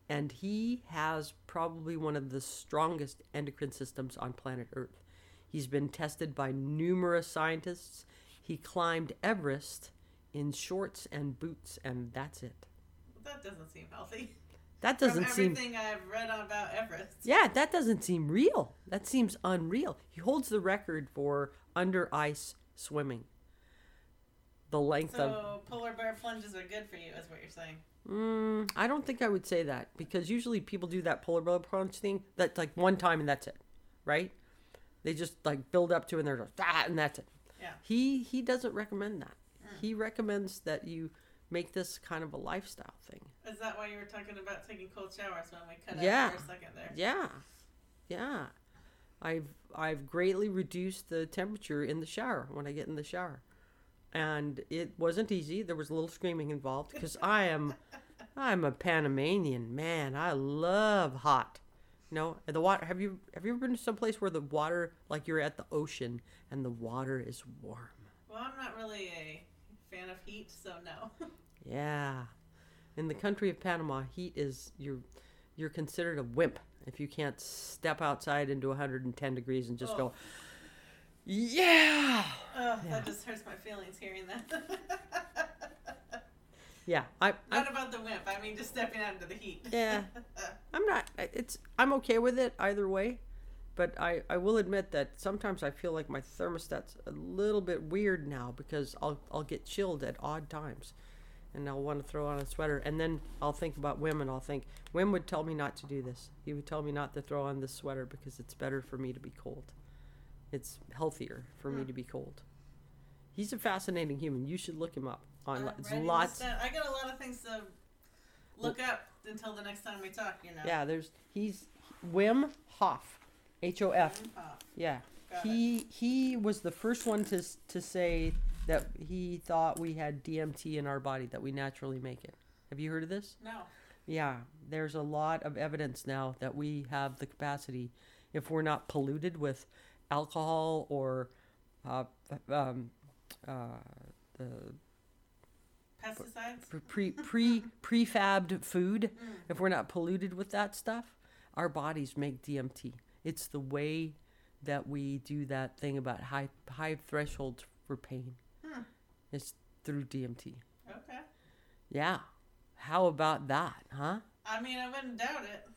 And he has probably one of the strongest endocrine systems on planet Earth. He's been tested by numerous scientists. He climbed Everest in shorts and boots, and that's it. That doesn't seem healthy. That doesn't From everything seem everything I've read about Everest. Yeah, that doesn't seem real. That seems unreal. He holds the record for under ice swimming. The length so, of So polar bear plunges are good for you, is what you're saying. Mm, I don't think I would say that, because usually people do that polar bear plunge thing that's like one time and that's it, right? They just like build up to it and they're just ah, and that's it. Yeah. He he doesn't recommend that. Mm. He recommends that you make this kind of a lifestyle thing. Is that why you were talking about taking cold showers when we cut yeah. out for a second there? Yeah. Yeah. I've I've greatly reduced the temperature in the shower when I get in the shower. And it wasn't easy. There was a little screaming involved because I am I'm a Panamanian, man. I love hot. You know, the water have you have you ever been to some place where the water, like you're at the ocean and the water is warm? Well, I'm not really a fan of heat, so no. Yeah. In the country of Panama, heat is, you're you're considered a wimp If you can't step outside into one hundred ten degrees and just oh. go, yeah. Oh, yeah. That just hurts my feelings hearing that. Yeah. I, not I, about the wimp. I mean, just stepping out into the heat. Yeah. I'm not, it's, I'm okay with it either way. But I, I will admit that sometimes I feel like my thermostat's a little bit weird now because I'll I'll get chilled at odd times. And I'll want to throw on a sweater. And then I'll think about Wim, and I'll think, Wim would tell me not to do this. He would tell me not to throw on this sweater because it's better for me to be cold. It's healthier for hmm. me to be cold. He's a fascinating human. You should look him up. On lots. I got a lot of things to look well, up until the next time we talk, you know. Yeah, there's, he's Wim Hof. H O F Yeah. Got he it. He was the first one to to say that he thought we had D M T in our body, that we naturally make it. Have you heard of this? No. Yeah. There's a lot of evidence now that we have the capacity, if we're not polluted with alcohol or uh, um, uh, the pesticides, pre, pre, prefabbed food, mm. if we're not polluted with that stuff, our bodies make D M T. It's the way that we do that thing about high high thresholds for pain. Hmm. It's through D M T. Okay. Yeah. How about that, huh? I mean, I wouldn't doubt it.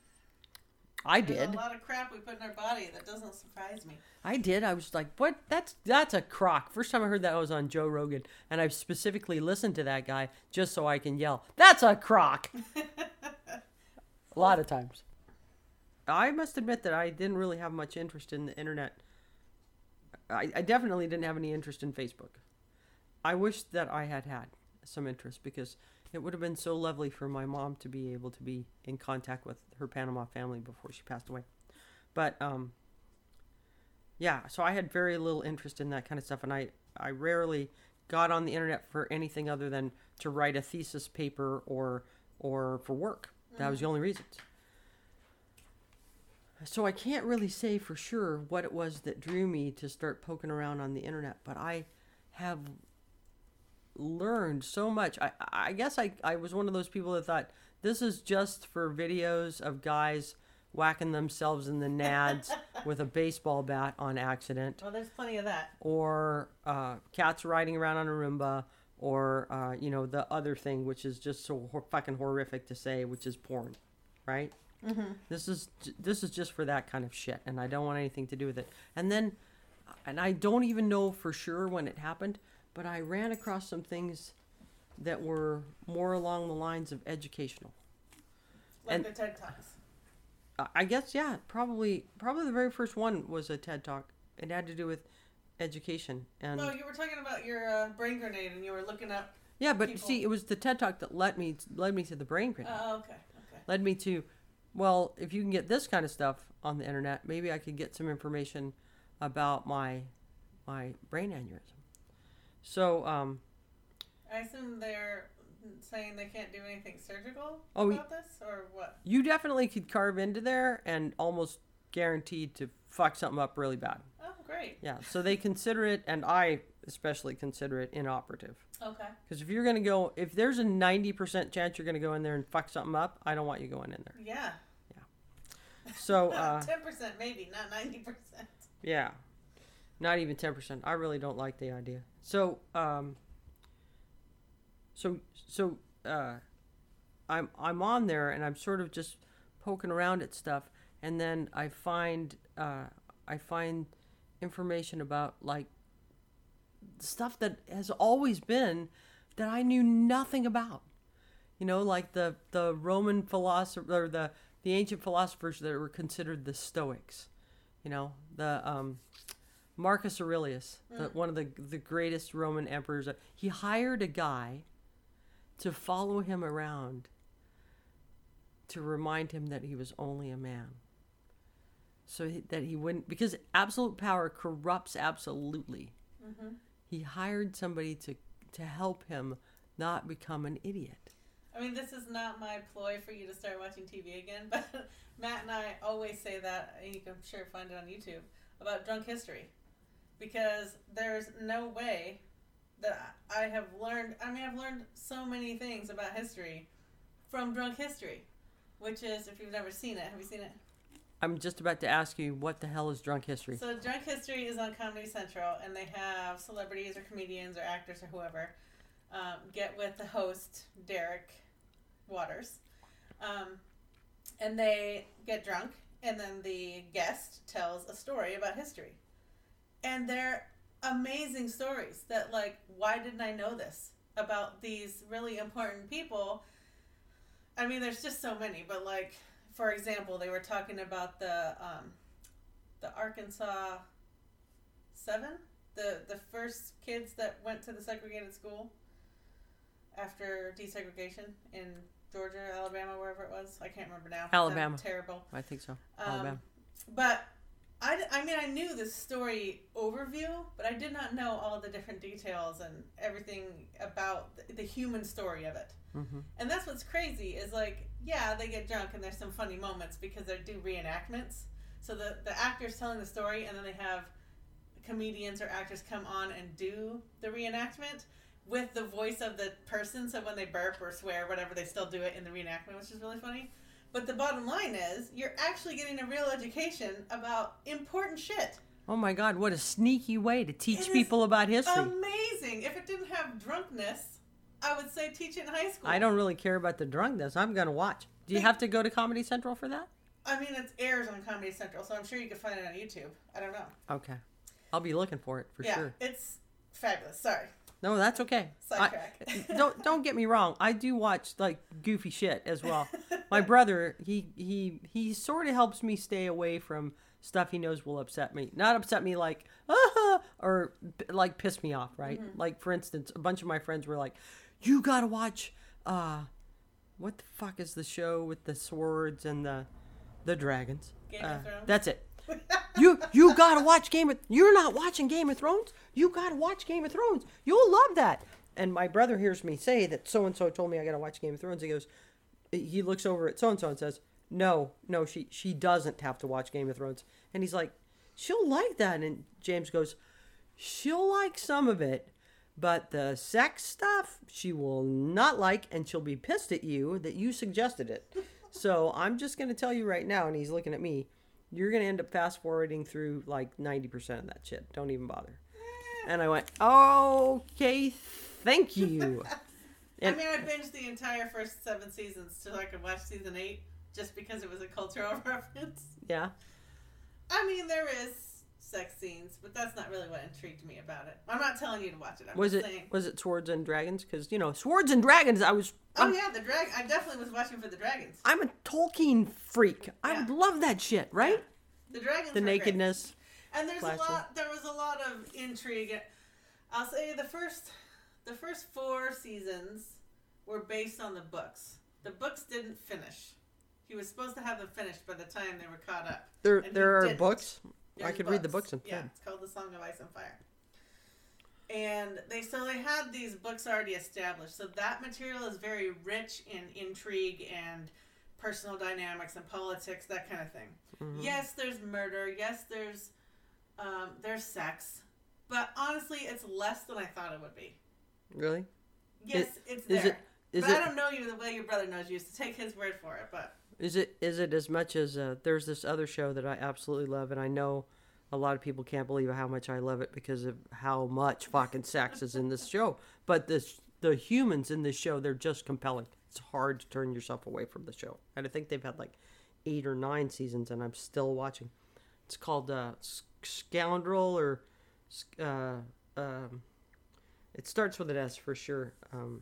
I There's did. A lot of crap we put in our body. That doesn't surprise me. I did. I was like, what? That's that's a crock. First time I heard that, I was on Joe Rogan. And I've specifically listened to that guy just so I can yell, that's a crock. A lot of times. I must admit that I didn't really have much interest in the internet. I, I definitely didn't have any interest in Facebook. I wish that I had had some interest because it would have been so lovely for my mom to be able to be in contact with her Panama family before she passed away. But, um, yeah, so I had very little interest in that kind of stuff. And I, I rarely got on the internet for anything other than to write a thesis paper or, or for work. Mm-hmm. That was the only reason. So I can't really say for sure what it was that drew me to start poking around on the internet, but I have learned so much. I, I guess I, I was one of those people that thought, this is just for videos of guys whacking themselves in the nads with a baseball bat on accident. Well, there's plenty of that. Or uh, cats riding around on a Roomba, or, uh, you know, the other thing, which is just so ho- fucking horrific to say, which is porn, right? Mm-hmm. This is this is just for that kind of shit, and I don't want anything to do with it. And then, and I don't even know for sure when it happened, but I ran across some things that were more along the lines of educational. Like and the TED Talks. I guess, yeah, probably probably the very first one was a TED Talk. It had to do with education. And no, you were talking about your uh, brain grenade, and you were looking up. Yeah, but people. See, it was the TED Talk that led me led me to the brain grenade. Oh, okay, okay. Led me to. Well, if you can get this kind of stuff on the internet, maybe I could get some information about my my brain aneurysm. So, um... I assume they're saying they can't do anything surgical oh, about this, or what? You definitely could carve into there and almost guaranteed to fuck something up really bad. Oh, great. Yeah, so they consider it, and I especially consider it inoperative. Okay. Because if you're going to go, if there's a ninety percent chance you're going to go in there and fuck something up, I don't want you going in there. Yeah. Yeah. So, uh... ten percent maybe, not ninety percent. Yeah. Not even ten percent. I really don't like the idea. So, um... So, so, uh... I'm, I'm on there, and I'm sort of just poking around at stuff, and then I find, uh... I find information about, like, stuff that has always been that I knew nothing about, you know, like the, the Roman philosopher, or the, the ancient philosophers that were considered the Stoics, you know, the, um, Marcus Aurelius, mm. the, one of the, the greatest Roman emperors. He hired a guy to follow him around to remind him that he was only a man. So that he wouldn't, because absolute power corrupts absolutely. Mm-hmm. He hired somebody to to help him not become an idiot. I mean, this is not my ploy for you to start watching T V again, but Matt and I always say that, and you can sure find it on YouTube, about Drunk History. Because there's no way that I have learned, I mean, I've learned so many things about history from Drunk History, which is, if you've never seen it, have you seen it? I'm just about to ask you, what the hell is Drunk History? So Drunk History is on Comedy Central, and they have celebrities or comedians or actors or whoever um, get with the host, Derek Waters, um, and they get drunk, and then the guest tells a story about history. And they're amazing stories that, like, why didn't I know this about these really important people? I mean, there's just so many, but, like... For example, they were talking about the um, the Arkansas Seven, the the first kids that went to the segregated school after desegregation in Georgia, Alabama, wherever it was. I can't remember now. Alabama. Terrible. I think so. Alabama. Um, but, I, I mean, I knew the story overview, but I did not know all the different details and everything about the, the human story of it. Mm-hmm. And that's what's crazy is, like, yeah, they get drunk and there's some funny moments because they do reenactments. So the, the actor's telling the story, and then they have comedians or actors come on and do the reenactment with the voice of the person. So when they burp or swear or whatever, they still do it in the reenactment, which is really funny. But the bottom line is you're actually getting a real education about important shit. Oh, my God. What a sneaky way to teach people about history. Amazing. If it didn't have drunkenness... I would say teach it in high school. I don't really care about the drunkenness. I'm going to watch. Do you have to go to Comedy Central for that? I mean, it airs on Comedy Central, so I'm sure you can find it on YouTube. I don't know. Okay. I'll be looking for it for yeah, sure. Yeah, it's fabulous. Sorry. No, that's okay. Sidetrack. I, don't, don't get me wrong. I do watch, like, goofy shit as well. My brother, he, he, he sort of helps me stay away from stuff he knows will upset me. Not upset me like, ah, or, like, piss me off, right? Mm-hmm. Like, for instance, a bunch of my friends were like, you gotta watch, uh, what the fuck is the show with the swords and the, the dragons? Game uh, of Thrones. That's it. you you gotta watch Game of. You're not watching Game of Thrones. You gotta watch Game of Thrones. You'll love that. And my brother hears me say that so and so told me I gotta watch Game of Thrones. He goes, he looks over at so and so and says, no, no, she she doesn't have to watch Game of Thrones. And he's like, she'll like that. And James goes, she'll like some of it. But the sex stuff, she will not like, and she'll be pissed at you that you suggested it. So I'm just going to tell you right now, and he's looking at me, you're going to end up fast-forwarding through like ninety percent of that shit. Don't even bother. And I went, okay, thank you. And, I mean, I binged the entire first seven seasons till I could watch season eight just because it was a cultural reference. Yeah. I mean, there is... sex scenes, but that's not really what intrigued me about it. I'm not telling you to watch it. I'm was just it saying. Was it swords and dragons? Because you know, swords and dragons. I was. I'm, oh yeah, the drag. I definitely was watching for the dragons. I'm a Tolkien freak. Yeah. I would love that shit, right? Yeah. The dragons. The nakedness. Great. And there's plastic. a lot. There was a lot of intrigue. I'll say the first, the first four seasons were based on the books. The books didn't finish. He was supposed to have them finished by the time they were caught up. There, there are didn't. books. There's I could books. read the books in pen. Yeah, it's called The Song of Ice and Fire. And they so they had these books already established. So that material is very rich in intrigue and personal dynamics and politics, that kind of thing. Mm-hmm. Yes, there's murder. Yes, there's um, there's sex. But honestly, it's less than I thought it would be. Really? Yes, it, it's there. Is it, is but it, I don't know you the way your brother knows you, so take his word for it, but... Is it is it as much as uh, there's this other show that I absolutely love, and I know a lot of people can't believe how much I love it because of how much fucking sex is in this show. But this the humans in this show, they're just compelling. It's hard to turn yourself away from the show, and I think they've had like eight or nine seasons, and I'm still watching. It's called uh, Scoundrel, or uh, um, it starts with an S for sure, um,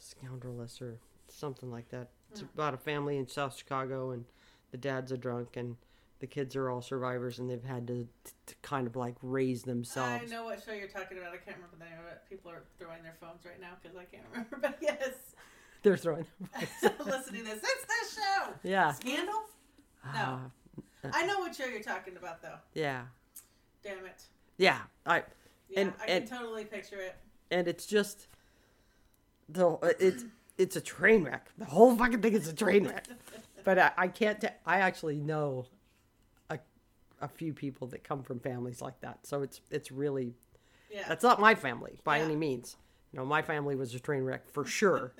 Scoundreless or something like that. It's about a family in South Chicago, and the dad's a drunk, and the kids are all survivors, and they've had to, to, to kind of like raise themselves. I know what show you're talking about. I can't remember the name of it. People are throwing their phones right now because I can't remember. But yes, they're throwing their phones. Listening to this, it's that show. Yeah. Scandal? No. Uh, I know what show you're talking about, though. Yeah. Damn it. Yeah. I. Yeah, and, I can and, totally picture it. And it's just the it's. It's a train wreck. The whole fucking thing is a train wreck. But I, I can't... T- I actually know a, a few people that come from families like that. So it's it's really... Yeah. That's not my family by yeah. any means. You know, my family was a train wreck for sure.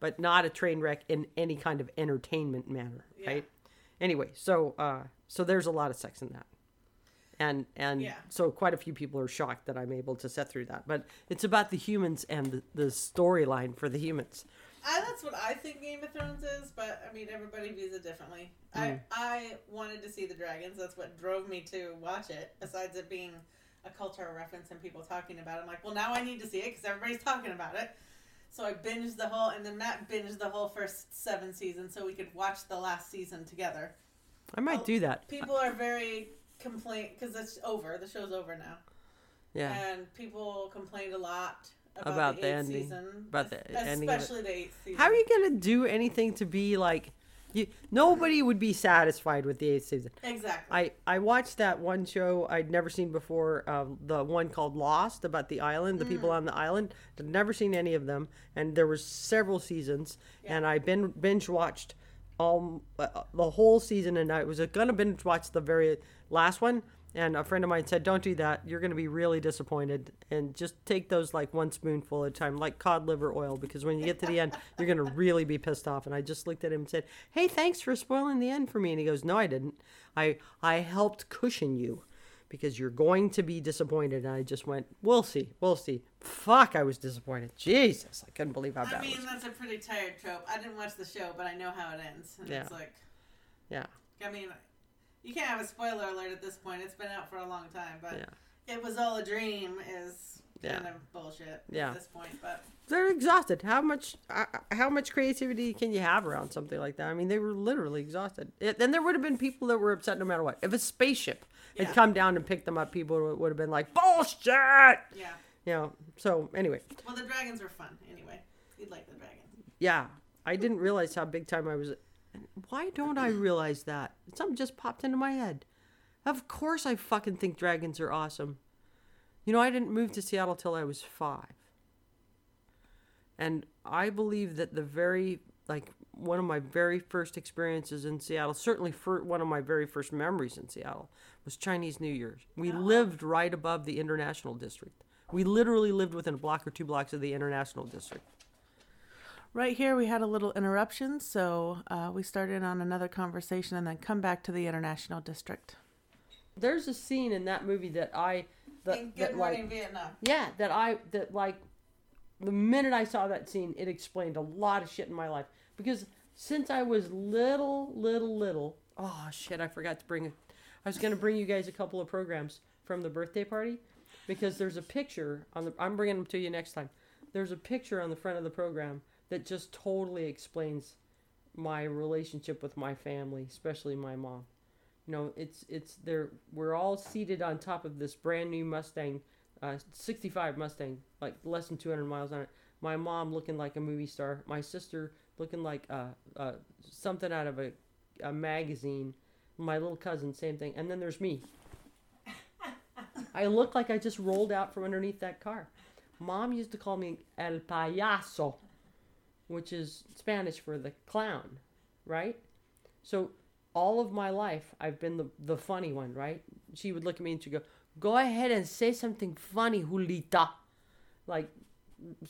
But not a train wreck in any kind of entertainment manner, yeah. right? Anyway, so uh, so there's a lot of sex in that. And and yeah. so quite a few people are shocked that I'm able to set through that. But it's about the humans and the, the storyline for the humans. I, that's what I think Game of Thrones is, but I mean, everybody views it differently. Mm. I I wanted to see the dragons. That's what drove me to watch it, besides it being a cultural reference and people talking about it. I'm like, well, now I need to see it because everybody's talking about it. So I binged the whole, and then Matt binged the whole first seven seasons so we could watch the last season together. I might well, do that. People are very... complain because it's over. The show's over now. Yeah. And people complained a lot about, about the, the eighth ending. Season. About the ending. Especially the eighth season. How are you gonna do anything to be like? You, nobody would be satisfied with the eighth season. Exactly. I I watched that one show I'd never seen before. Um, the one called Lost, about the island, the mm. people on the island. I'd never seen any of them, and there were several seasons. Yeah. And I bin, binge watched all uh, the whole season, and I was gonna binge watch the very last one, and a friend of mine said, don't do that, you're going to be really disappointed, and just take those like one spoonful at a time, like cod liver oil, because when you get to the end you're going to really be pissed off. And I just looked at him and said, hey, thanks for spoiling the end for me. And he goes, no, I didn't, I I helped cushion you, because you're going to be disappointed. And I just went, we'll see, we'll see. Fuck, I was disappointed. Jesus, I couldn't believe how bad I mean, it was. That's a pretty tired trope. I didn't watch the show, but I know how it ends. And yeah. It's like, yeah, I mean, you can't have a spoiler alert at this point. It's been out for a long time, but yeah. It was all a dream is kind yeah. of bullshit yeah. at this point. But they're exhausted. How much uh, how much creativity can you have around something like that? I mean, they were literally exhausted. Then there would have been people that were upset no matter what. If a spaceship yeah. had come down and picked them up, people would have been like, bullshit! Yeah. You know, so anyway. Well, the dragons were fun anyway. You'd like the dragons. Yeah. I didn't realize how big time I was... Why don't I realize that? Something just popped into my head. Of course I fucking think dragons are awesome. You know, I didn't move to Seattle till I was five. And I believe that the very, like, one of my very first experiences in Seattle, certainly for one of my very first memories in Seattle, was Chinese New Year's. We oh. lived right above the International District. We literally lived within a block or two blocks of the International District. Right here, we had a little interruption, so uh, we started on another conversation and then come back to the International District. There's a scene in that movie that I... That, in Good that, Morning like, Vietnam. Yeah, that I, that like, the minute I saw that scene, it explained a lot of shit in my life. Because since I was little, little, little... Oh, shit, I forgot to bring... I was going to bring you guys a couple of programs from the birthday party, because there's a picture on the... I'm bringing them to you next time. There's a picture on the front of the program that just totally explains my relationship with my family, especially my mom. You know, it's it's there. We're all seated on top of this brand new Mustang, uh, sixty-five Mustang, like less than two hundred miles on it. My mom looking like a movie star. My sister looking like uh, uh, something out of a, a magazine. My little cousin, same thing. And then there's me. I look like I just rolled out from underneath that car. Mom used to call me El Payaso, which is Spanish for the clown, right? So all of my life, I've been the, the funny one, right? She would look at me and she'd go, go ahead and say something funny, Julita. Like,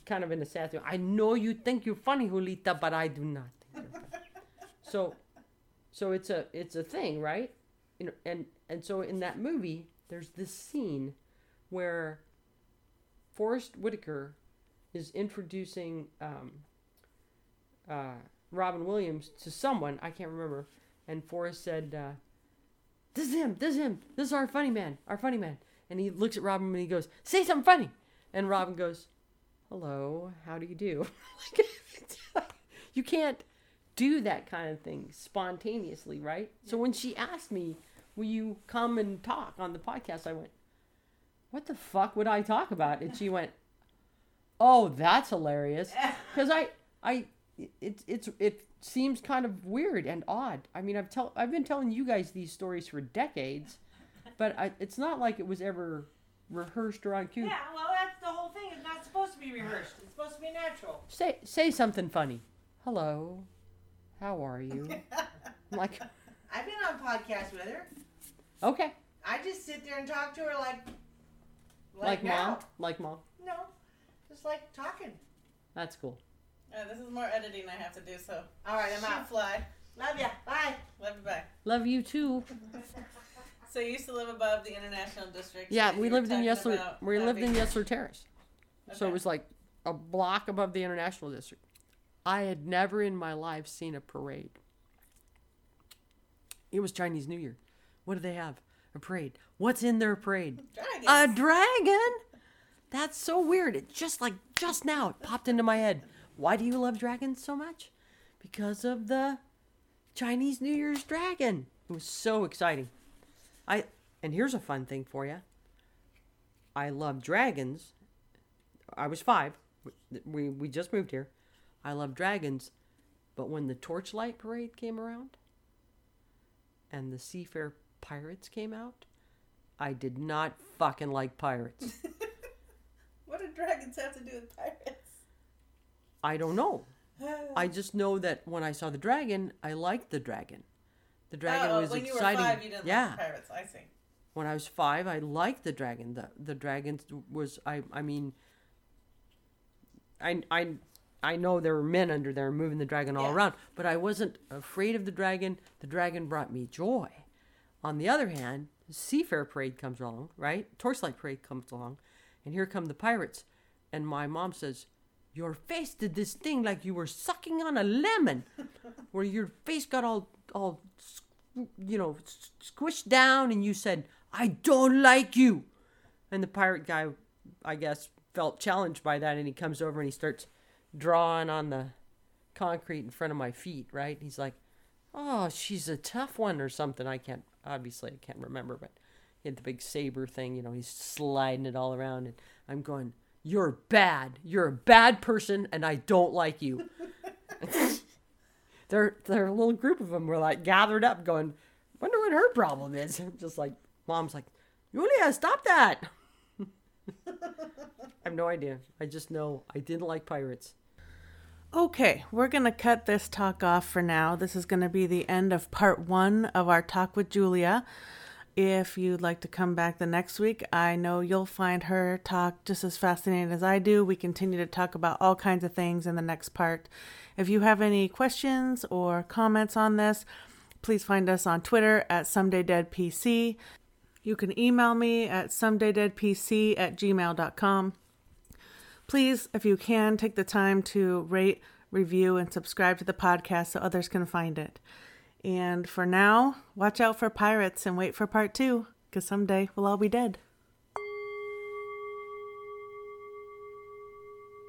kind of in a sad way. I know you think you're funny, Julita, but I do not think you're funny. so so it's a it's a thing, right? You know, and, and so in that movie, there's this scene where Forrest Whitaker is introducing... Um, Uh, Robin Williams to someone, I can't remember, and Forrest said, uh, this is him, this is him, this is our funny man, our funny man. And he looks at Robin and he goes, say something funny. And Robin goes, hello, how do you do? Like, you can't do that kind of thing spontaneously, right? So when she asked me, will you come and talk on the podcast, I went, what the fuck would I talk about? And she went, oh, that's hilarious. Because I, I... It, it's it seems kind of weird and odd. I mean, I've tell I've been telling you guys these stories for decades, but I, it's not like it was ever rehearsed or on cue. Yeah, well, that's the whole thing. It's not supposed to be rehearsed. It's supposed to be natural. Say say something funny. Hello, how are you? I'm like, I've been on podcasts with her. Okay. I just sit there and talk to her like like, like mom, like mom. No, just like talking. That's cool. Uh, this is more editing I have to do, so... All right, I'm out. Fly. Love ya. Bye. Love you. Bye. Love you too. So you used to live above the International District. Yeah, we lived in Yesler. We lived in Yesler Terrace. Okay. So it was like a block above the International District. I had never in my life seen a parade. It was Chinese New Year. What do they have? A parade. What's in their parade? Dragons. A dragon? That's so weird. It just like just now it popped into my head. Why do you love dragons so much? Because of the Chinese New Year's dragon. It was so exciting. I and here's a fun thing for you. I love dragons. I was five. We we just moved here. I love dragons, but when the Torchlight Parade came around and the Seafair Pirates came out, I did not fucking like pirates. What do dragons have to do with pirates? I don't know. I just know that when I saw the dragon, I liked the dragon. The dragon oh, was when exciting. When you were five, you didn't yeah. like the pirates. I see. When I was five, I liked the dragon. The the dragon was, I I mean, I I I know there were men under there moving the dragon all yeah. around, but I wasn't afraid of the dragon. The dragon brought me joy. On the other hand, Seafair Parade comes along, right? Torchlight Parade comes along, and here come the pirates. And my mom says, your face did this thing like you were sucking on a lemon, where your face got all, all, you know, squished down, and you said, I don't like you. And the pirate guy, I guess, felt challenged by that, and he comes over and he starts drawing on the concrete in front of my feet, right? He's like, oh, she's a tough one or something. I can't, obviously, I can't remember, but he had the big saber thing, you know, he's sliding it all around, and I'm going, you're bad. You're a bad person, and I don't like you. Their their little group of them were like gathered up, going, "Wonder what her problem is." Just like mom's like, "Julia, stop that." I have no idea. I just know I didn't like pirates. Okay, we're gonna cut this talk off for now. This is gonna be the end of part one of our talk with Julia. If you'd like to come back the next week, I know you'll find her talk just as fascinating as I do. We continue to talk about all kinds of things in the next part. If you have any questions or comments on this, please find us on Twitter at SomedayDeadPC. You can email me at SomedayDeadPC at gmail dot com. Please, if you can, take the time to rate, review, and subscribe to the podcast so others can find it. And for now, watch out for pirates and wait for part two, because someday we'll all be dead.